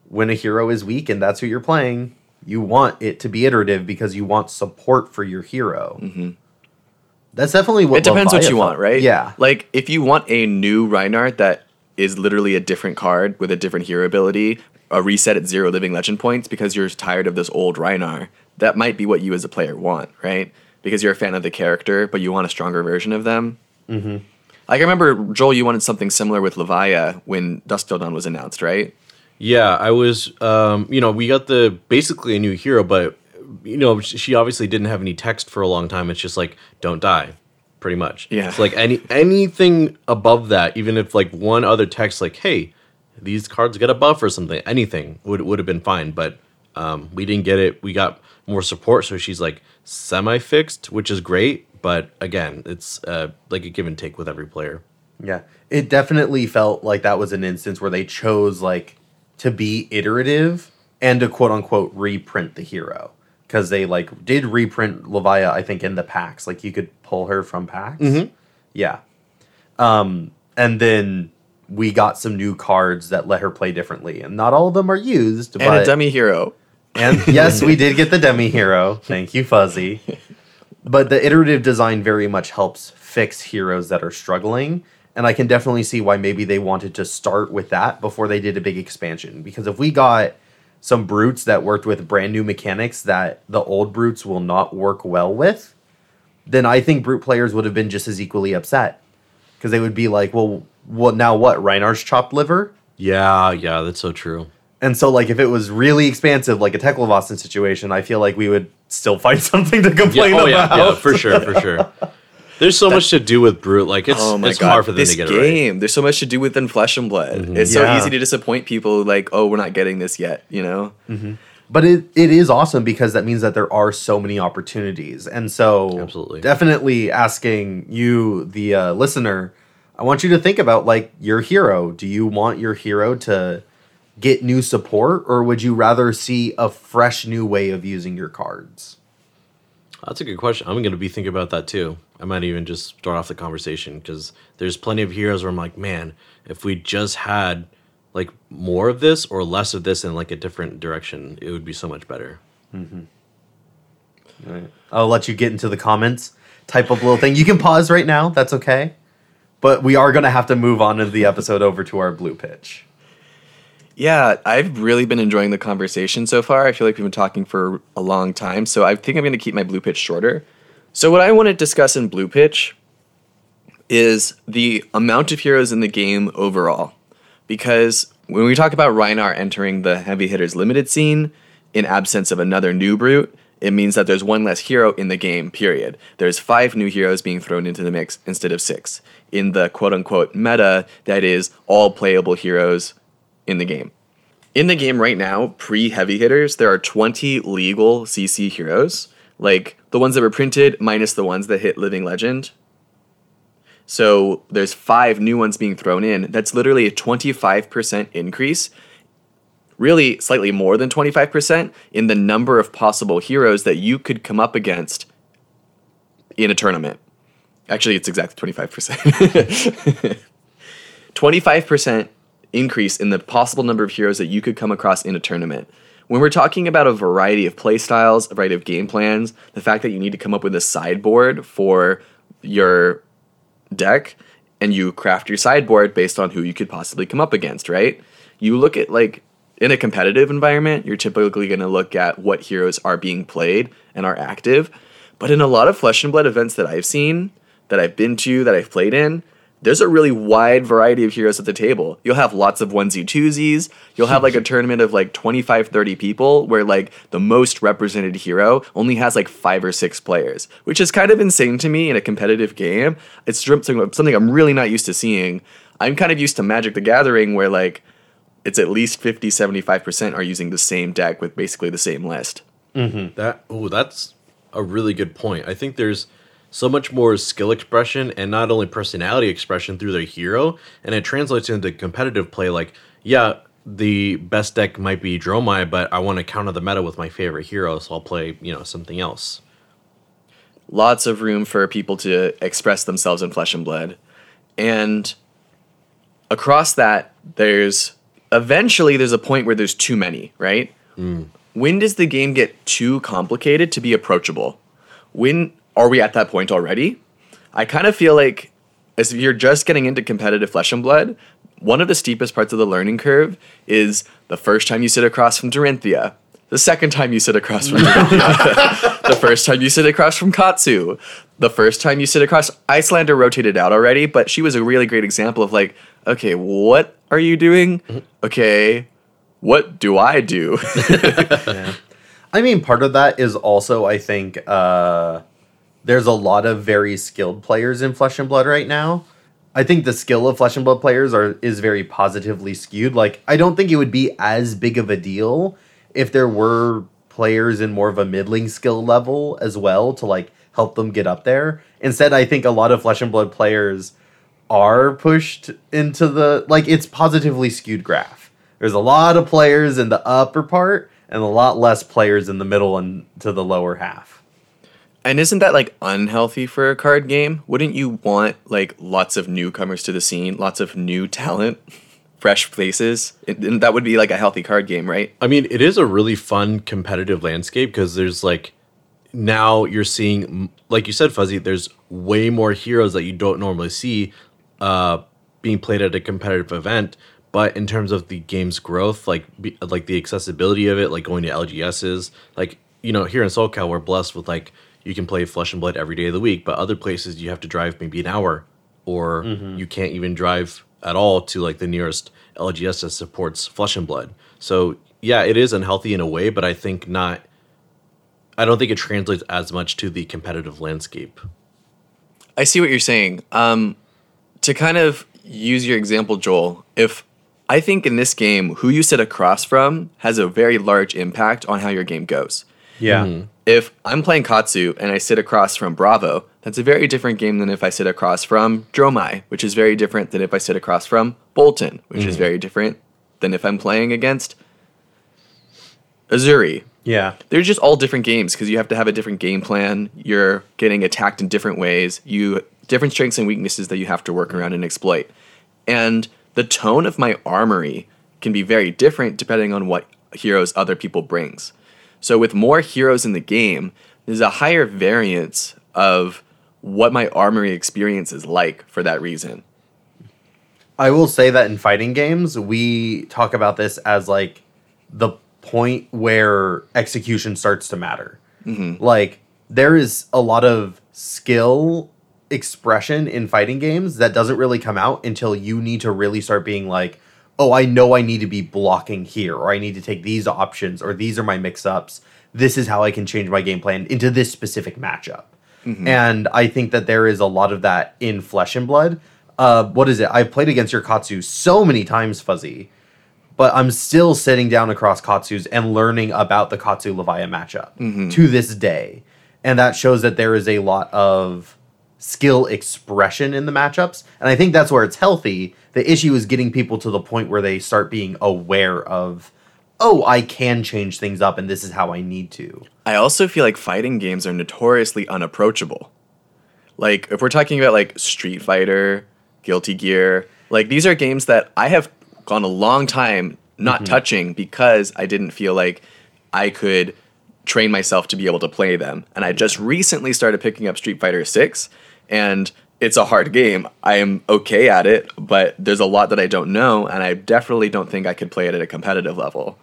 when a hero is weak and that's who you're playing, you want it to be iterative because you want support for your hero. Mm-hmm. That's definitely what it depends what you want, right? Yeah. Like, if you want a new Rhinar that is literally a different card with a different hero ability, a reset at 0 living legend points because you're tired of this old Rhinar, that might be what you as a player want, right? Because you're a fan of the character, but you want a stronger version of them. Mm-hmm. Like I remember, Joel, you wanted something similar with Levia when Dusk Till Dawn was announced, right? Yeah, I was, we got basically a new hero, but, she obviously didn't have any text for a long time. It's just like, don't die, pretty much. Yeah. It's like anything above that, even if like one other text like, hey, these cards get a buff or something, anything would have been fine. But we didn't get it. We got more support, so she's like semi-fixed, which is great. But again, it's like a give and take with every player. Yeah, it definitely felt like that was an instance where they chose like to be iterative and to quote unquote reprint the hero, because they like did reprint Levia, I think, in the packs. Like you could pull her from packs. Mm-hmm. Yeah, and then we got some new cards that let her play differently, and not all of them are used. And but, a dummy hero. And yes, we did get the dummy hero. Thank you, Fuzzy. But the iterative design very much helps fix heroes that are struggling. And I can definitely see why maybe they wanted to start with that before they did a big expansion. Because if we got some brutes that worked with brand new mechanics that the old brutes will not work well with, then I think brute players would have been just as equally upset. Because they would be like, well, now what? Rhinar's chopped liver? Yeah, that's so true. And so, like, if it was really expansive, like a Teklovossen situation, I feel like we would still find something to complain about. Yeah, for sure. There's so much to do with Brute. Like, it's hard for them to get it right. This game, there's so much to do within Flesh and Blood. Mm-hmm. It's so easy to disappoint people, like, oh, we're not getting this yet, you know? Mm-hmm. But it is awesome because that means that there are so many opportunities. And so, absolutely. Definitely asking you, the listener, I want you to think about, like, your hero. Do you want your hero to get new support, or would you rather see a fresh new way of using your cards? That's a good question. I'm going to be thinking about that too. I might even just start off the conversation, because there's plenty of heroes where I'm like, man, if we just had like more of this or less of this in like a different direction, it would be so much better. Mm-hmm. All right. I'll let you get into the comments type of little thing. You can pause right now. That's okay. But we are going to have to move on in the episode over to our blue pitch. Yeah, I've really been enjoying the conversation so far. I feel like we've been talking for a long time, so I think I'm going to keep my blue pitch shorter. So what I want to discuss in blue pitch is the amount of heroes in the game overall. Because when we talk about Rhinar entering the Heavy Hitters Limited scene, in absence of another new brute, it means that there's one less hero in the game, period. There's 5 new heroes being thrown into the mix instead of 6. In the quote-unquote meta, that is all playable heroes in the game. In the game right now, pre-Heavy Hitters, there are 20 legal CC heroes, like the ones that were printed minus the ones that hit Living Legend. So there's 5 new ones being thrown in. That's literally a 25% increase, really slightly more than 25%, in the number of possible heroes that you could come up against in a tournament. Actually, it's exactly 25%. 25% increase in the possible number of heroes that you could come across in a tournament. When we're talking about a variety of play styles, a variety of game plans, the fact that you need to come up with a sideboard for your deck, and you craft your sideboard based on who you could possibly come up against, right? You look at, like, in a competitive environment, you're typically going to look at what heroes are being played and are active. But in a lot of Flesh and Blood events that I've seen, that I've been to, that I've played in, there's a really wide variety of heroes at the table. You'll have lots of onesie-twosies. You'll have, like, a tournament of, like, 25, 30 people where, like, the most represented hero only has, like, 5 or 6 players, which is kind of insane to me in a competitive game. It's something I'm really not used to seeing. I'm kind of used to Magic the Gathering where, like, it's at least 50, 75% are using the same deck with basically the same list. Mm-hmm. That's a really good point. I think there's so much more skill expression and not only personality expression through their hero, and it translates into competitive play. Like, yeah, the best deck might be Dromai, but I want to counter the meta with my favorite hero, so I'll play, something else. Lots of room for people to express themselves in Flesh and Blood. And across that, there's a point where there's too many, right? Mm. When does the game get too complicated to be approachable? Are we at that point already? I kind of feel like as if you're just getting into competitive Flesh and Blood, one of the steepest parts of the learning curve is the first time you sit across from Dorinthea, the second time you sit across from Dorinthea, the first time you sit across from Katsu, the first time you sit across... Icelander rotated out already, but she was a really great example of like, okay, what are you doing? Okay, what do I do? Yeah. I mean, part of that is also, I think, there's a lot of very skilled players in Flesh and Blood right now. I think the skill of Flesh and Blood players is very positively skewed. Like, I don't think it would be as big of a deal if there were players in more of a middling skill level as well to, like, help them get up there. Instead, I think a lot of Flesh and Blood players are pushed into the... Like, it's positively skewed graph. There's a lot of players in the upper part and a lot less players in the middle and to the lower half. And isn't that, like, unhealthy for a card game? Wouldn't you want, like, lots of newcomers to the scene, lots of new talent, fresh faces? And that would be, like, a healthy card game, right? I mean, it is a really fun competitive landscape because there's, like... Now you're seeing, like you said, Fuzzy, there's way more heroes that you don't normally see being played at a competitive event. But in terms of the game's growth, like the accessibility of it, like going to LGSs, like, you know, here in SoCal, we're blessed with, like, you can play Flesh and Blood every day of the week. But other places you have to drive maybe an hour or you can't even drive at all to, like, the nearest LGS that supports Flesh and Blood. So, yeah, it is unhealthy in a way, but I think not... I don't think it translates as much to the competitive landscape. I see what you're saying. To kind of use your example, Joel, if I think in this game, who you sit across from has a very large impact on how your game goes. Yeah. Mm-hmm. If I'm playing Katsu and I sit across from Bravo, that's a very different game than if I sit across from Dromai, which is very different than if I sit across from Boltyn, which is very different than if I'm playing against Azuri. Yeah. They're just all different games because you have to have a different game plan. You're getting attacked in different ways. Different strengths and weaknesses that you have to work around and exploit. And the tone of my armory can be very different depending on what heroes other people brings. So with more heroes in the game, there's a higher variance of what my armory experience is like for that reason. I will say that in fighting games, we talk about this as, like, the point where execution starts to matter. Like, there is a lot of skill expression in fighting games that doesn't really come out until you need to really start being like, oh, I know I need to be blocking here, or I need to take these options, or these are my mix-ups. This is how I can change my game plan into this specific matchup. And I think that there is a lot of that in Flesh and Blood. What is it? I've played against your Katsu so many times, Fuzzy, but I'm still sitting down across Katsus and learning about the Katsu Levia matchup to this day. And that shows that there is a lot of skill expression in the matchups. And I think that's where it's healthy. The issue is getting people to the point where they start being aware of, oh, I can change things up and this is how I need to. I also feel like fighting games are notoriously unapproachable. Like, if we're talking about, like, Street Fighter, Guilty Gear, like, these are games that I have gone a long time not touching because I didn't feel like I could train myself to be able to play them. And I just recently started picking up Street Fighter 6, and it's a hard game. I am okay at it, but there's a lot that I don't know, and I definitely don't think I could play it at a competitive level.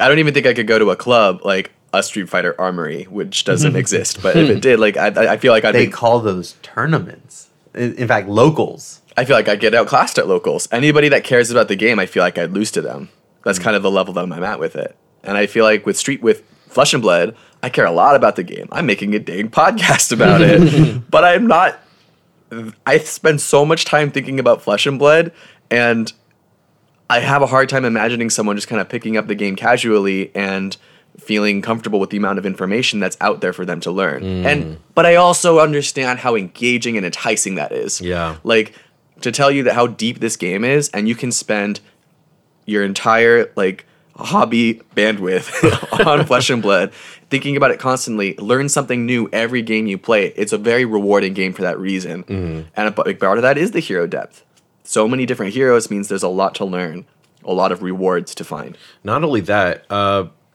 I don't even think I could go to a club like a Street Fighter Armory, which doesn't exist. But if it did, like, I feel like I'd be... They call those tournaments. In fact, locals. I feel like I get outclassed at locals. Anybody that cares about the game, I feel like I'd lose to them. That's kind of the level that I'm at with it. And I feel like with Flesh and Blood, I care a lot about the game. I'm making a dang podcast about it. But I'm not... I spend so much time thinking about Flesh and Blood, and I have a hard time imagining someone just kind of picking up the game casually and feeling comfortable with the amount of information that's out there for them to learn. But I also understand how engaging and enticing that is. Yeah. Like... to tell you that how deep this game is, and you can spend your entire, like, hobby bandwidth on Flesh and Blood, thinking about it constantly, learn something new every game you play. It's a very rewarding game for that reason. And a big part of that is the hero depth. So many different heroes means there's a lot to learn, a lot of rewards to find. Not only that,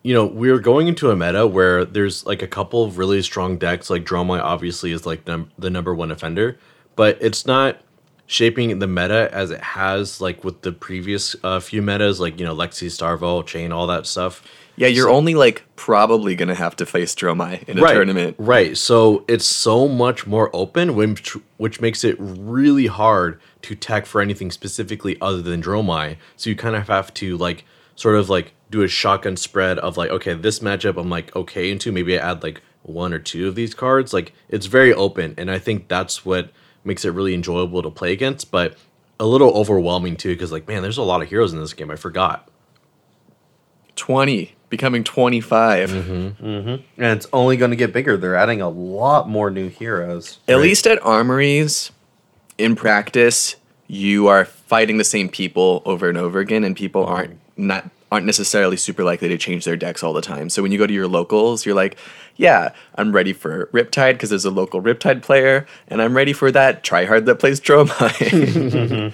you know, we're going into a meta where there's, like, a couple of really strong decks. Like, Dromai obviously is, like, the number one offender, but it's not shaping the meta as it has, like, with the previous few metas, like, you know, Lexi, Starvo, Chane, all that stuff. Yeah, you're only, like, probably going to have to face Dromai in a tournament. Right, so it's so much more open, which makes it really hard to tech for anything specifically other than Dromai. So you kind of have to, like, sort of, like, do a shotgun spread of, like, okay, this matchup I'm, like, okay into. Maybe I add, like, one or two of these cards. Like, it's very open, and I think that's what makes it really enjoyable to play against, but a little overwhelming, too, because, like, man, there's a lot of heroes in this game. I forgot. 20 becoming 25. Mm-hmm. Mm-hmm. And it's only going to get bigger. They're adding a lot more new heroes. At least at armories, in practice, you are fighting the same people over and over again, and people aren't necessarily super likely to change their decks all the time. So when you go to your locals, you're like, yeah, I'm ready for Riptide because there's a local Riptide player, and I'm ready for that tryhard that plays Dromai.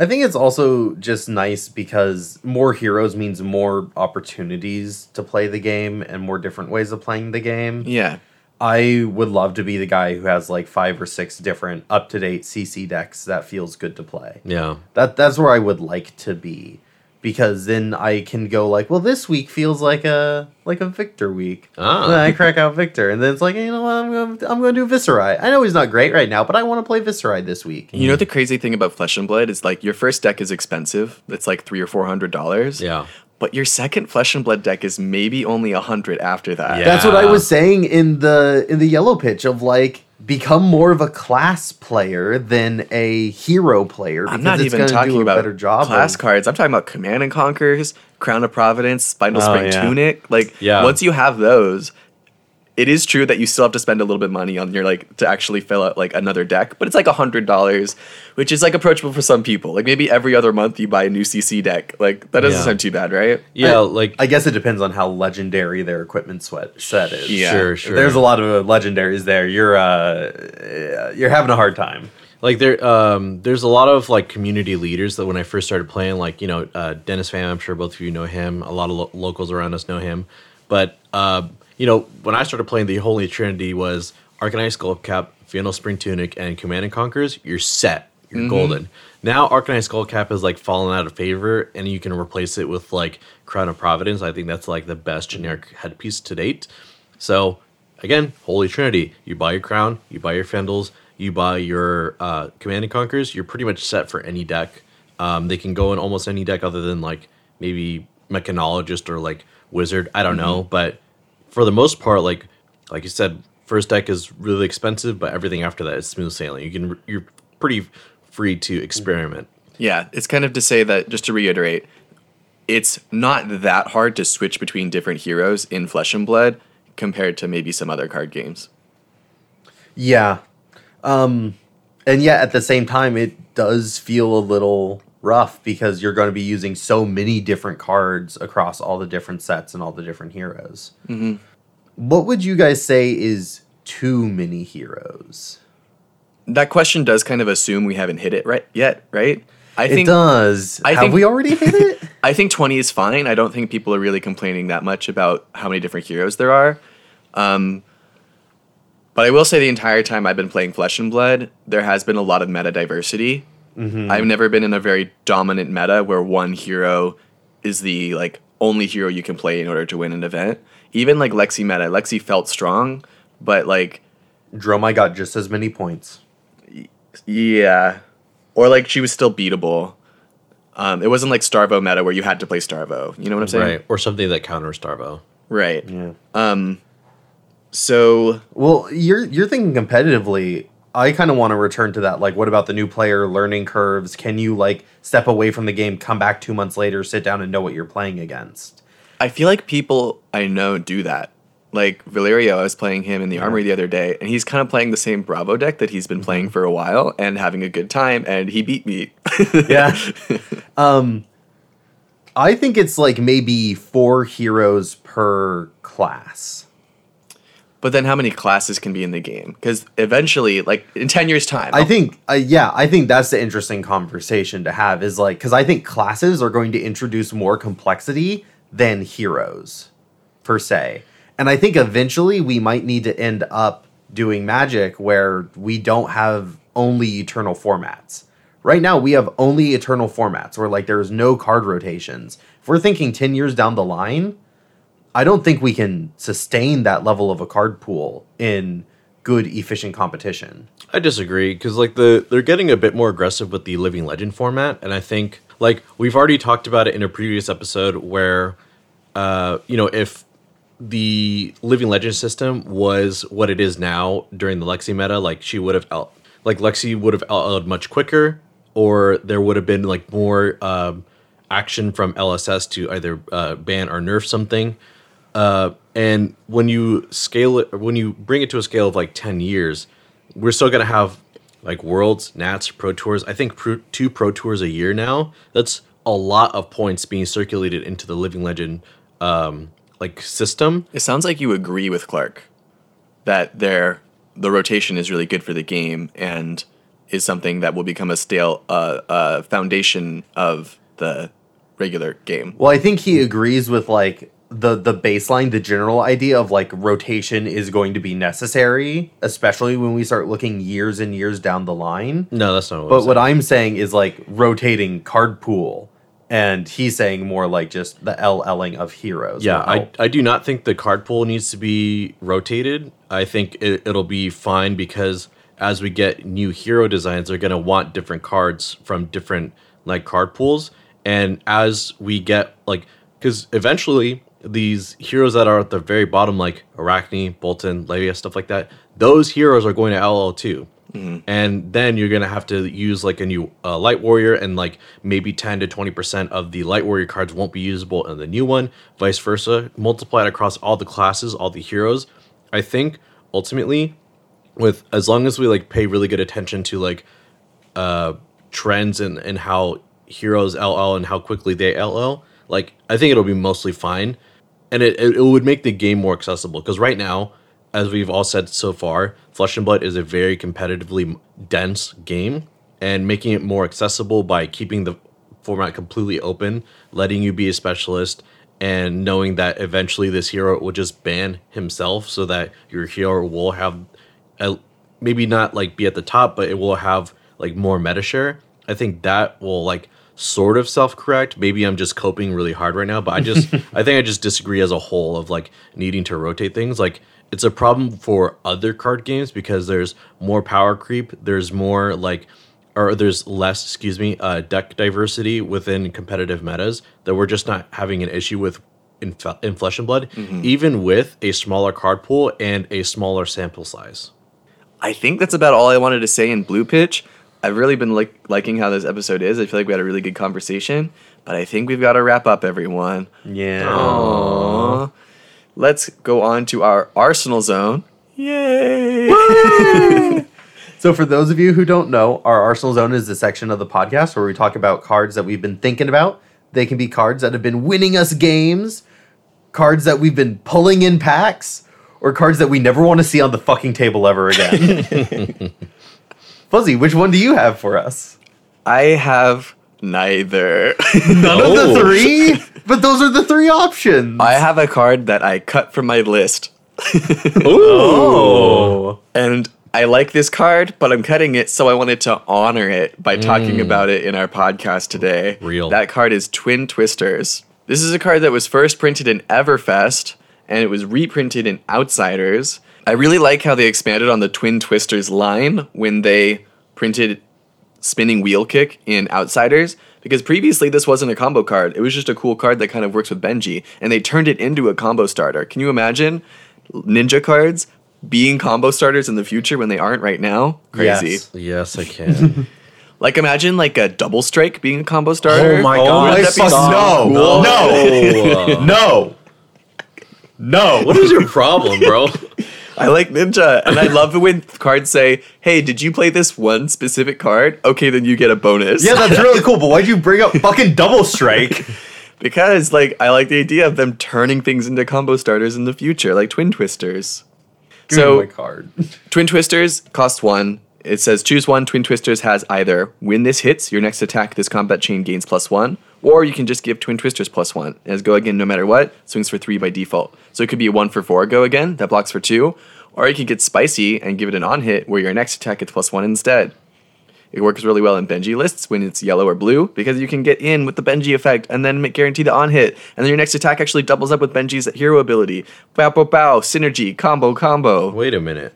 I think it's also just nice because more heroes means more opportunities to play the game and more different ways of playing the game. Yeah. I would love to be the guy who has like 5 or 6 different up-to-date CC decks that feels good to play. Yeah. That's where I would like to be because then I can go like, well, this week feels like a Victor week. Ah. And then I crack out Victor and then it's like, hey, you know what, I'm going to do Viserai. I know he's not great right now, but I want to play Viserai this week. You know the crazy thing about Flesh and Blood is like your first deck is expensive. It's like $300 or $400. Yeah. But your second Flesh and Blood deck is maybe only $100 after that. Yeah. That's what I was saying in the yellow pitch of like become more of a class player than a hero player. Because I'm not even talking about better job class cards. I'm talking about Command and Conquers, Crown of Providence, Spinal Spring Tunic. Like once you have those, it is true that you still have to spend a little bit of money on your like to actually fill out like another deck, but it's like $100, which is like approachable for some people. Like maybe every other month you buy a new CC deck. Like that doesn't sound too bad, right? Yeah, I guess it depends on how legendary their equipment set is. Yeah. Sure. There's a lot of legendaries there. You're having a hard time. Like there's a lot of like community leaders that when I first started playing, like Dennis Pham, I'm sure both of you know him. A lot of locals around us know him, but when I started playing, the Holy Trinity was Arcanine Skullcap, Fionnull Spring Tunic, and Command and Conquers. You're set. You're golden. Now Arcanine Skullcap has like fallen out of favor, and you can replace it with like Crown of Providence. I think that's like the best generic headpiece to date. So again, Holy Trinity. You buy your Crown, you buy your Fendels, you buy your Command and Conquers. You're pretty much set for any deck. They can go in almost any deck other than like maybe Mechanologist or like Wizard. I don't know, but for the most part, like you said, first deck is really expensive, but everything after that is smooth sailing. You're pretty free to experiment. Yeah, it's kind of to say that, just to reiterate, it's not that hard to switch between different heroes in Flesh and Blood compared to maybe some other card games. Yeah. And yet, at the same time, it does feel a little rough because you're going to be using so many different cards across all the different sets and all the different heroes. Mm-hmm. What would you guys say is too many heroes? That question does kind of assume we haven't hit it yet, right? I think it does. Have we already hit it? I think 20 is fine. I don't think people are really complaining that much about how many different heroes there are. But I will say the entire time I've been playing Flesh and Blood, there has been a lot of meta diversity. Mm-hmm. I've never been in a very dominant meta where one hero is the like only hero you can play in order to win an event. Even like Lexi meta, Lexi felt strong, but like Dromai got just as many points. Yeah, or like she was still beatable. It wasn't like Starvo meta where you had to play Starvo. You know what I'm saying? Right, or something that counters Starvo. Right. Yeah. So well, you're thinking competitively. I kind of want to return to that. Like, what about the new player learning curves? Can you, like, step away from the game, come back 2 months later, sit down and know what you're playing against? I feel like people I know do that. Like, Valerio, I was playing him in the armory the other day, and he's kind of playing the same Bravo deck that he's been playing for a while and having a good time, and he beat me. Yeah. I think it's, like, maybe 4 heroes per class. But then how many classes can be in the game? Because eventually, like, in 10 years' time... I think that's the interesting conversation to have is, like... Because I think classes are going to introduce more complexity than heroes, per se. And I think eventually we might need to end up doing Magic where we don't have only eternal formats, Right now, we have only eternal formats where, like, there is no card rotations. If we're thinking 10 years down the line, I don't think we can sustain that level of a card pool in good, efficient competition. I disagree, because, like, they're getting a bit more aggressive with the Living Legend format, and I think, like, we've already talked about it in a previous episode where, you know, if the Living Legend system was what it is now during the Lexi meta, like, she would have Lexi would have LL'd much quicker, or there would have been, like, more action from LSS to either ban or nerf something. And when you scale it, when you bring it to a scale of, like, 10 years, we're still going to have, like, Worlds, Nats, Pro Tours. I think two Pro Tours a year now. That's a lot of points being circulated into the Living Legend, like, system. It sounds like you agree with Clark that the rotation is really good for the game and is something that will become a stale foundation of the regular game. Well, I think he agrees with, like, the baseline, the general idea of, like, rotation is going to be necessary, especially when we start looking years and years down the line. No, that's not what I'm saying. But what I'm saying is, like, rotating card pool, and he's saying more like just the LLing of heroes. Yeah, I do not think the card pool needs to be rotated. I think it'll be fine because as we get new hero designs, they're going to want different cards from different, like, card pools. And as we get, like, because eventually these heroes that are at the very bottom, like Arachne, Boltyn, Levia, stuff like that, those heroes are going to LL too. Mm-hmm. And then you're going to have to use, like, a new Light Warrior, and, like, maybe 10 to 20% of the Light Warrior cards won't be usable in the new one, vice versa, multiplied across all the classes, all the heroes. I think, ultimately, with as long as we, like, pay really good attention to, like, trends and how heroes LL and how quickly they LL, like, I think it'll be mostly fine. And it would make the game more accessible, because right now, as we've all said so far, Flesh and Blood is a very competitively dense game, and making it more accessible by keeping the format completely open, letting you be a specialist, and knowing that eventually this hero will just ban himself so that your hero will have, maybe not, like, be at the top, but it will have, like, more meta share. I think that will, like, sort of self-correct. Maybe I'm just coping really hard right now, but I think I just disagree as a whole of, like, needing to rotate things. Like, it's a problem for other card games because there's more power creep. There's more, like, or there's less, deck diversity within competitive metas that we're just not having an issue with in Flesh and Blood, mm-hmm. even with a smaller card pool and a smaller sample size. I think that's about all I wanted to say in Blue Pitch. I've really been liking how this episode is. I feel like we had a really good conversation, but I think we've got to wrap up, everyone. Yeah. Aww. Let's go on to our Arsenal Zone. Yay! So for those of you who don't know, our Arsenal Zone is the section of the podcast where we talk about cards that we've been thinking about. They can be cards that have been winning us games, cards that we've been pulling in packs, or cards that we never want to see on the fucking table ever again. Fuzzy, which one do you have for us? I have neither. None of the three? But those are the three options. I have a card that I cut from my list. Ooh. And I like this card, but I'm cutting it, so I wanted to honor it by talking about it in our podcast today. Real. That card is Twin Twisters. This is a card that was first printed in Everfest, and it was reprinted in Outsiders. I really like how they expanded on the Twin Twisters line when they printed Spinning Wheel Kick in Outsiders, because previously this wasn't a combo card. It was just a cool card that kind of works with Benji, and they turned it into a combo starter. Can you imagine ninja cards being combo starters in the future when they aren't right now? Crazy. Yes I can. Like, imagine, like, a Double Strike being a combo starter. Oh my god. Would that be so cool? No. What is your problem, bro? I like Ninja, and I love it when cards say, hey, did you play this one specific card? Okay, then you get a bonus. Yeah, that's really cool, but why'd you bring up fucking Double Strike? Because, like, I like the idea of them turning things into combo starters in the future, like Twin Twisters. Give me my card. Twin Twisters cost 1. It says, choose one. Twin Twisters has either, when this hits, your next attack, this combat chain gains +1, or you can just give Twin Twisters +1. It has go again no matter what, swings for 3 by default. So it could be a 1 for 4 go again, that blocks for 2, or you can get spicy and give it an on hit where your next attack gets +1 instead. It works really well in Benji lists when it's yellow or blue, because you can get in with the Benji effect and then guarantee the on-hit. And then your next attack actually doubles up with Benji's hero ability. Bow, bow, bow, synergy, combo. Wait a minute.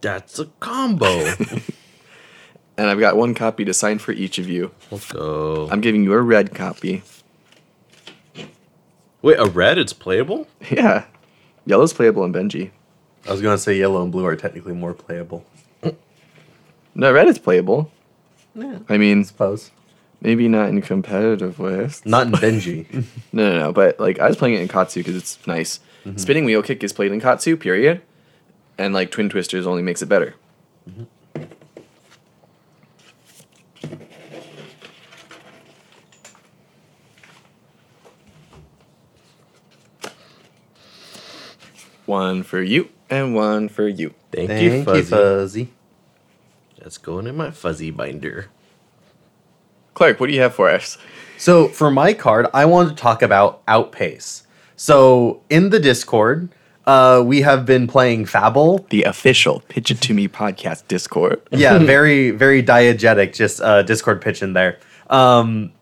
That's a combo. And I've got one copy to sign for each of you. Let's go. I'm giving you a red copy. Wait, a red? It's playable? Yeah. Yellow's playable in Benji. I was going to say yellow and blue are technically more playable. No, red is playable. Yeah, I mean, suppose. Maybe not in competitive lists. Not in Benji. No. But like, I was playing it in Katsu because it's nice. Mm-hmm. Spinning wheel kick is played in Katsu, period. And like Twin Twisters only makes it better. Mm-hmm. One for you and one for you. Thank you, Fuzzy. That's going in my Fuzzy binder. Clark, what do you have for us? So for my card, I want to talk about Outpace. So in the Discord, we have been playing Fable. The official Pitch It To Me Podcast Discord. Yeah, very, very diegetic, just Discord pitch in there. Yeah, in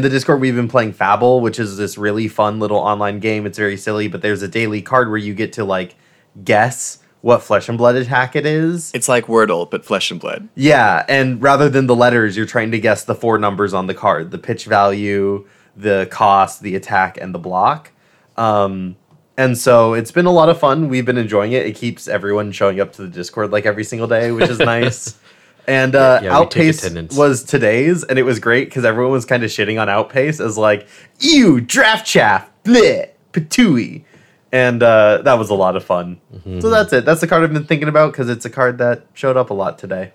the Discord, we've been playing Fable, which is this really fun little online game. It's very silly, but there's a daily card where you get to, like, guess what Flesh and Blood attack it is. It's like Wordle, but Flesh and Blood. Yeah, and rather than the letters, you're trying to guess the four numbers on the card. The pitch value, the cost, the attack, and the block. And so it's been a lot of fun. We've been enjoying it. It keeps everyone showing up to the Discord, like, every single day, which is nice. And Outpace was today's, and it was great because everyone was kind of shitting on Outpace as like, ew, draft chaff, bleh, patooey. And that was a lot of fun. Mm-hmm. So that's it. That's the card I've been thinking about because it's a card that showed up a lot today.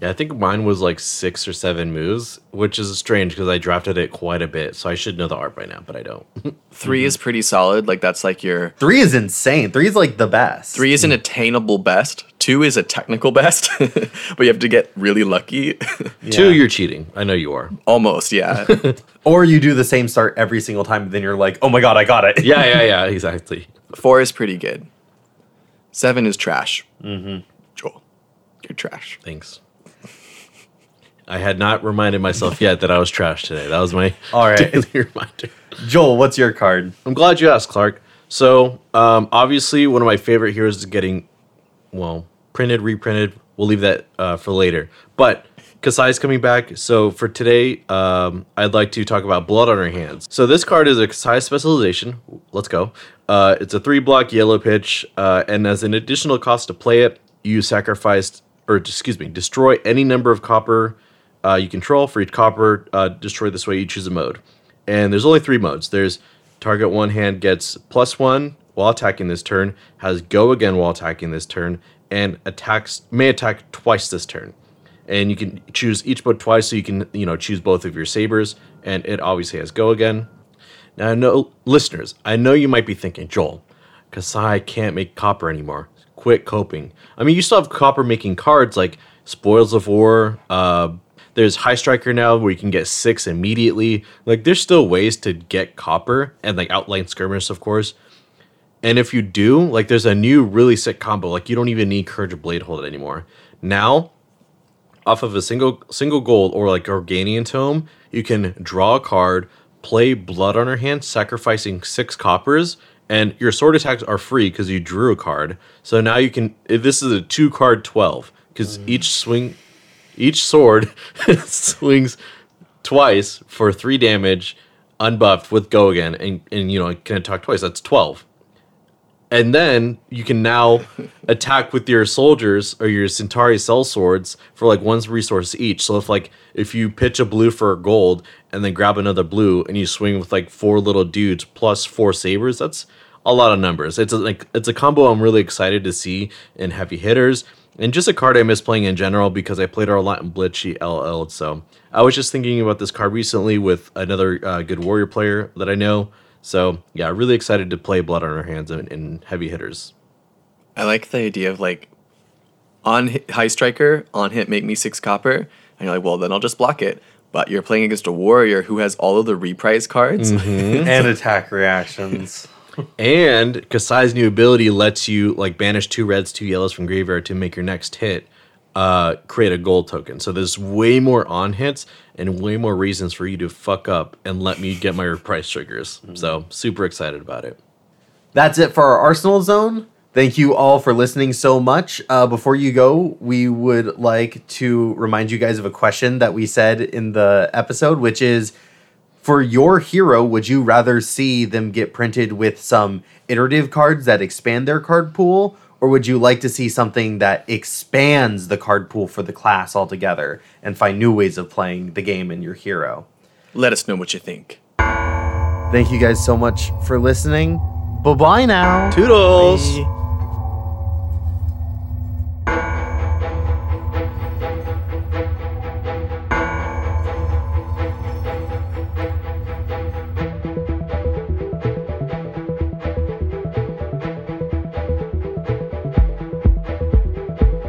Yeah, I think mine was like 6 or 7 moves, which is strange because I drafted it quite a bit. So I should know the art by now, but I don't. 3 is pretty solid. Like that's like your... 3 is insane. 3 is like the best. 3 is an attainable best. 2 is a technical best, but you have to get really lucky. Yeah. 2, you're cheating. I know you are. Almost, yeah. Or you do the same start every single time, and then you're like, oh my God, I got it. Yeah, exactly. 4 is pretty good. 7 is trash. Mm-hmm. Joel, you're trash. Thanks. I had not reminded myself yet that I was trash today. That was my daily reminder. Joel, what's your card? I'm glad you asked, Clark. So, obviously, one of my favorite heroes is getting, well, printed, reprinted. We'll leave that for later. But Kasai is coming back. So, for today, I'd like to talk about Blood on Her Hands. So, this card is a Kasai specialization. Let's go. It's a 3-block yellow pitch. And as an additional cost to play it, you destroy any number of copper you control. For each copper destroy this way, you choose a mode. And there's only 3 modes. There's target one hand gets +1 while attacking this turn, has go again while attacking this turn, and may attack twice this turn. And you can choose each mode twice, so you can choose both of your sabers, and it obviously has go again. Now, I know, listeners, I know you might be thinking, Joel, Kasai can't make copper anymore. Quit coping. I mean, you still have copper making cards like Spoils of War, there's High Striker now where you can get 6 immediately. Like, there's still ways to get copper and, like, Outline Skirmish, of course. And if you do, like, there's a new really sick combo. Like, you don't even need Courage of Bladehold anymore. Now, off of a single gold or, like, Organian Tome, you can draw a card, play Blood on Her Hand, sacrificing 6 coppers, and your sword attacks are free because you drew a card. So now you can... This is a 2-card 12 because each sword swings twice for 3 damage, unbuffed with go again, and it can attack twice. That's 12. And then you can now attack with your soldiers or your Centauri cell swords for like 1 resource each. So if you pitch a blue for a gold and then grab another blue and you swing with like 4 little dudes plus 4 sabers, that's a lot of numbers. It's a combo I'm really excited to see in Heavy Hitters. And just a card I miss playing in general because I played her a lot in Blitchy LL'd. So I was just thinking about this card recently with another good warrior player that I know. So yeah, really excited to play Blood on Her Hands in Heavy Hitters. I like the idea of like High Striker, on hit make me 6 copper. And you're like, well, then I'll just block it. But you're playing against a warrior who has all of the reprise cards. Mm-hmm. And attack reactions. And Kasai's new ability lets you like banish 2 reds, 2 yellows from graveyard to make your next hit. create a gold token. So there's way more on hits and way more reasons for you to fuck up and let me get my reprise triggers. So super excited about it. That's it for our Arsenal Zone. Thank you all for listening so much. Before you go, we would like to remind you guys of a question that we said in the episode, which is, for your hero, would you rather see them get printed with some iterative cards that expand their card pool, or would you like to see something that expands the card pool for the class altogether and find new ways of playing the game and your hero? Let us know what you think. Thank you guys so much for listening. Bye-bye now. Toodles. Bye.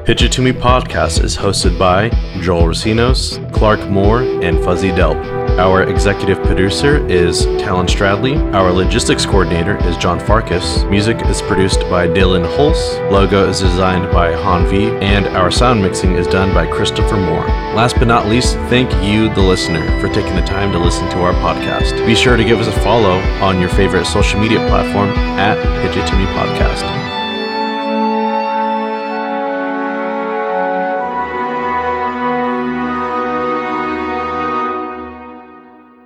Pitch It To Me Podcast is hosted by Joel Recinos, Clark Moore, and Fuzzy Delp. Our executive producer is Talon Stradley. Our logistics coordinator is John Farkas. Music is produced by Dylan Hulse. Logo is designed by Han V. And our sound mixing is done by Christopher Moore. Last but not least, thank you, the listener, for taking the time to listen to our podcast. Be sure to give us a follow on your favorite social media platform at Pitch It To Me Podcast.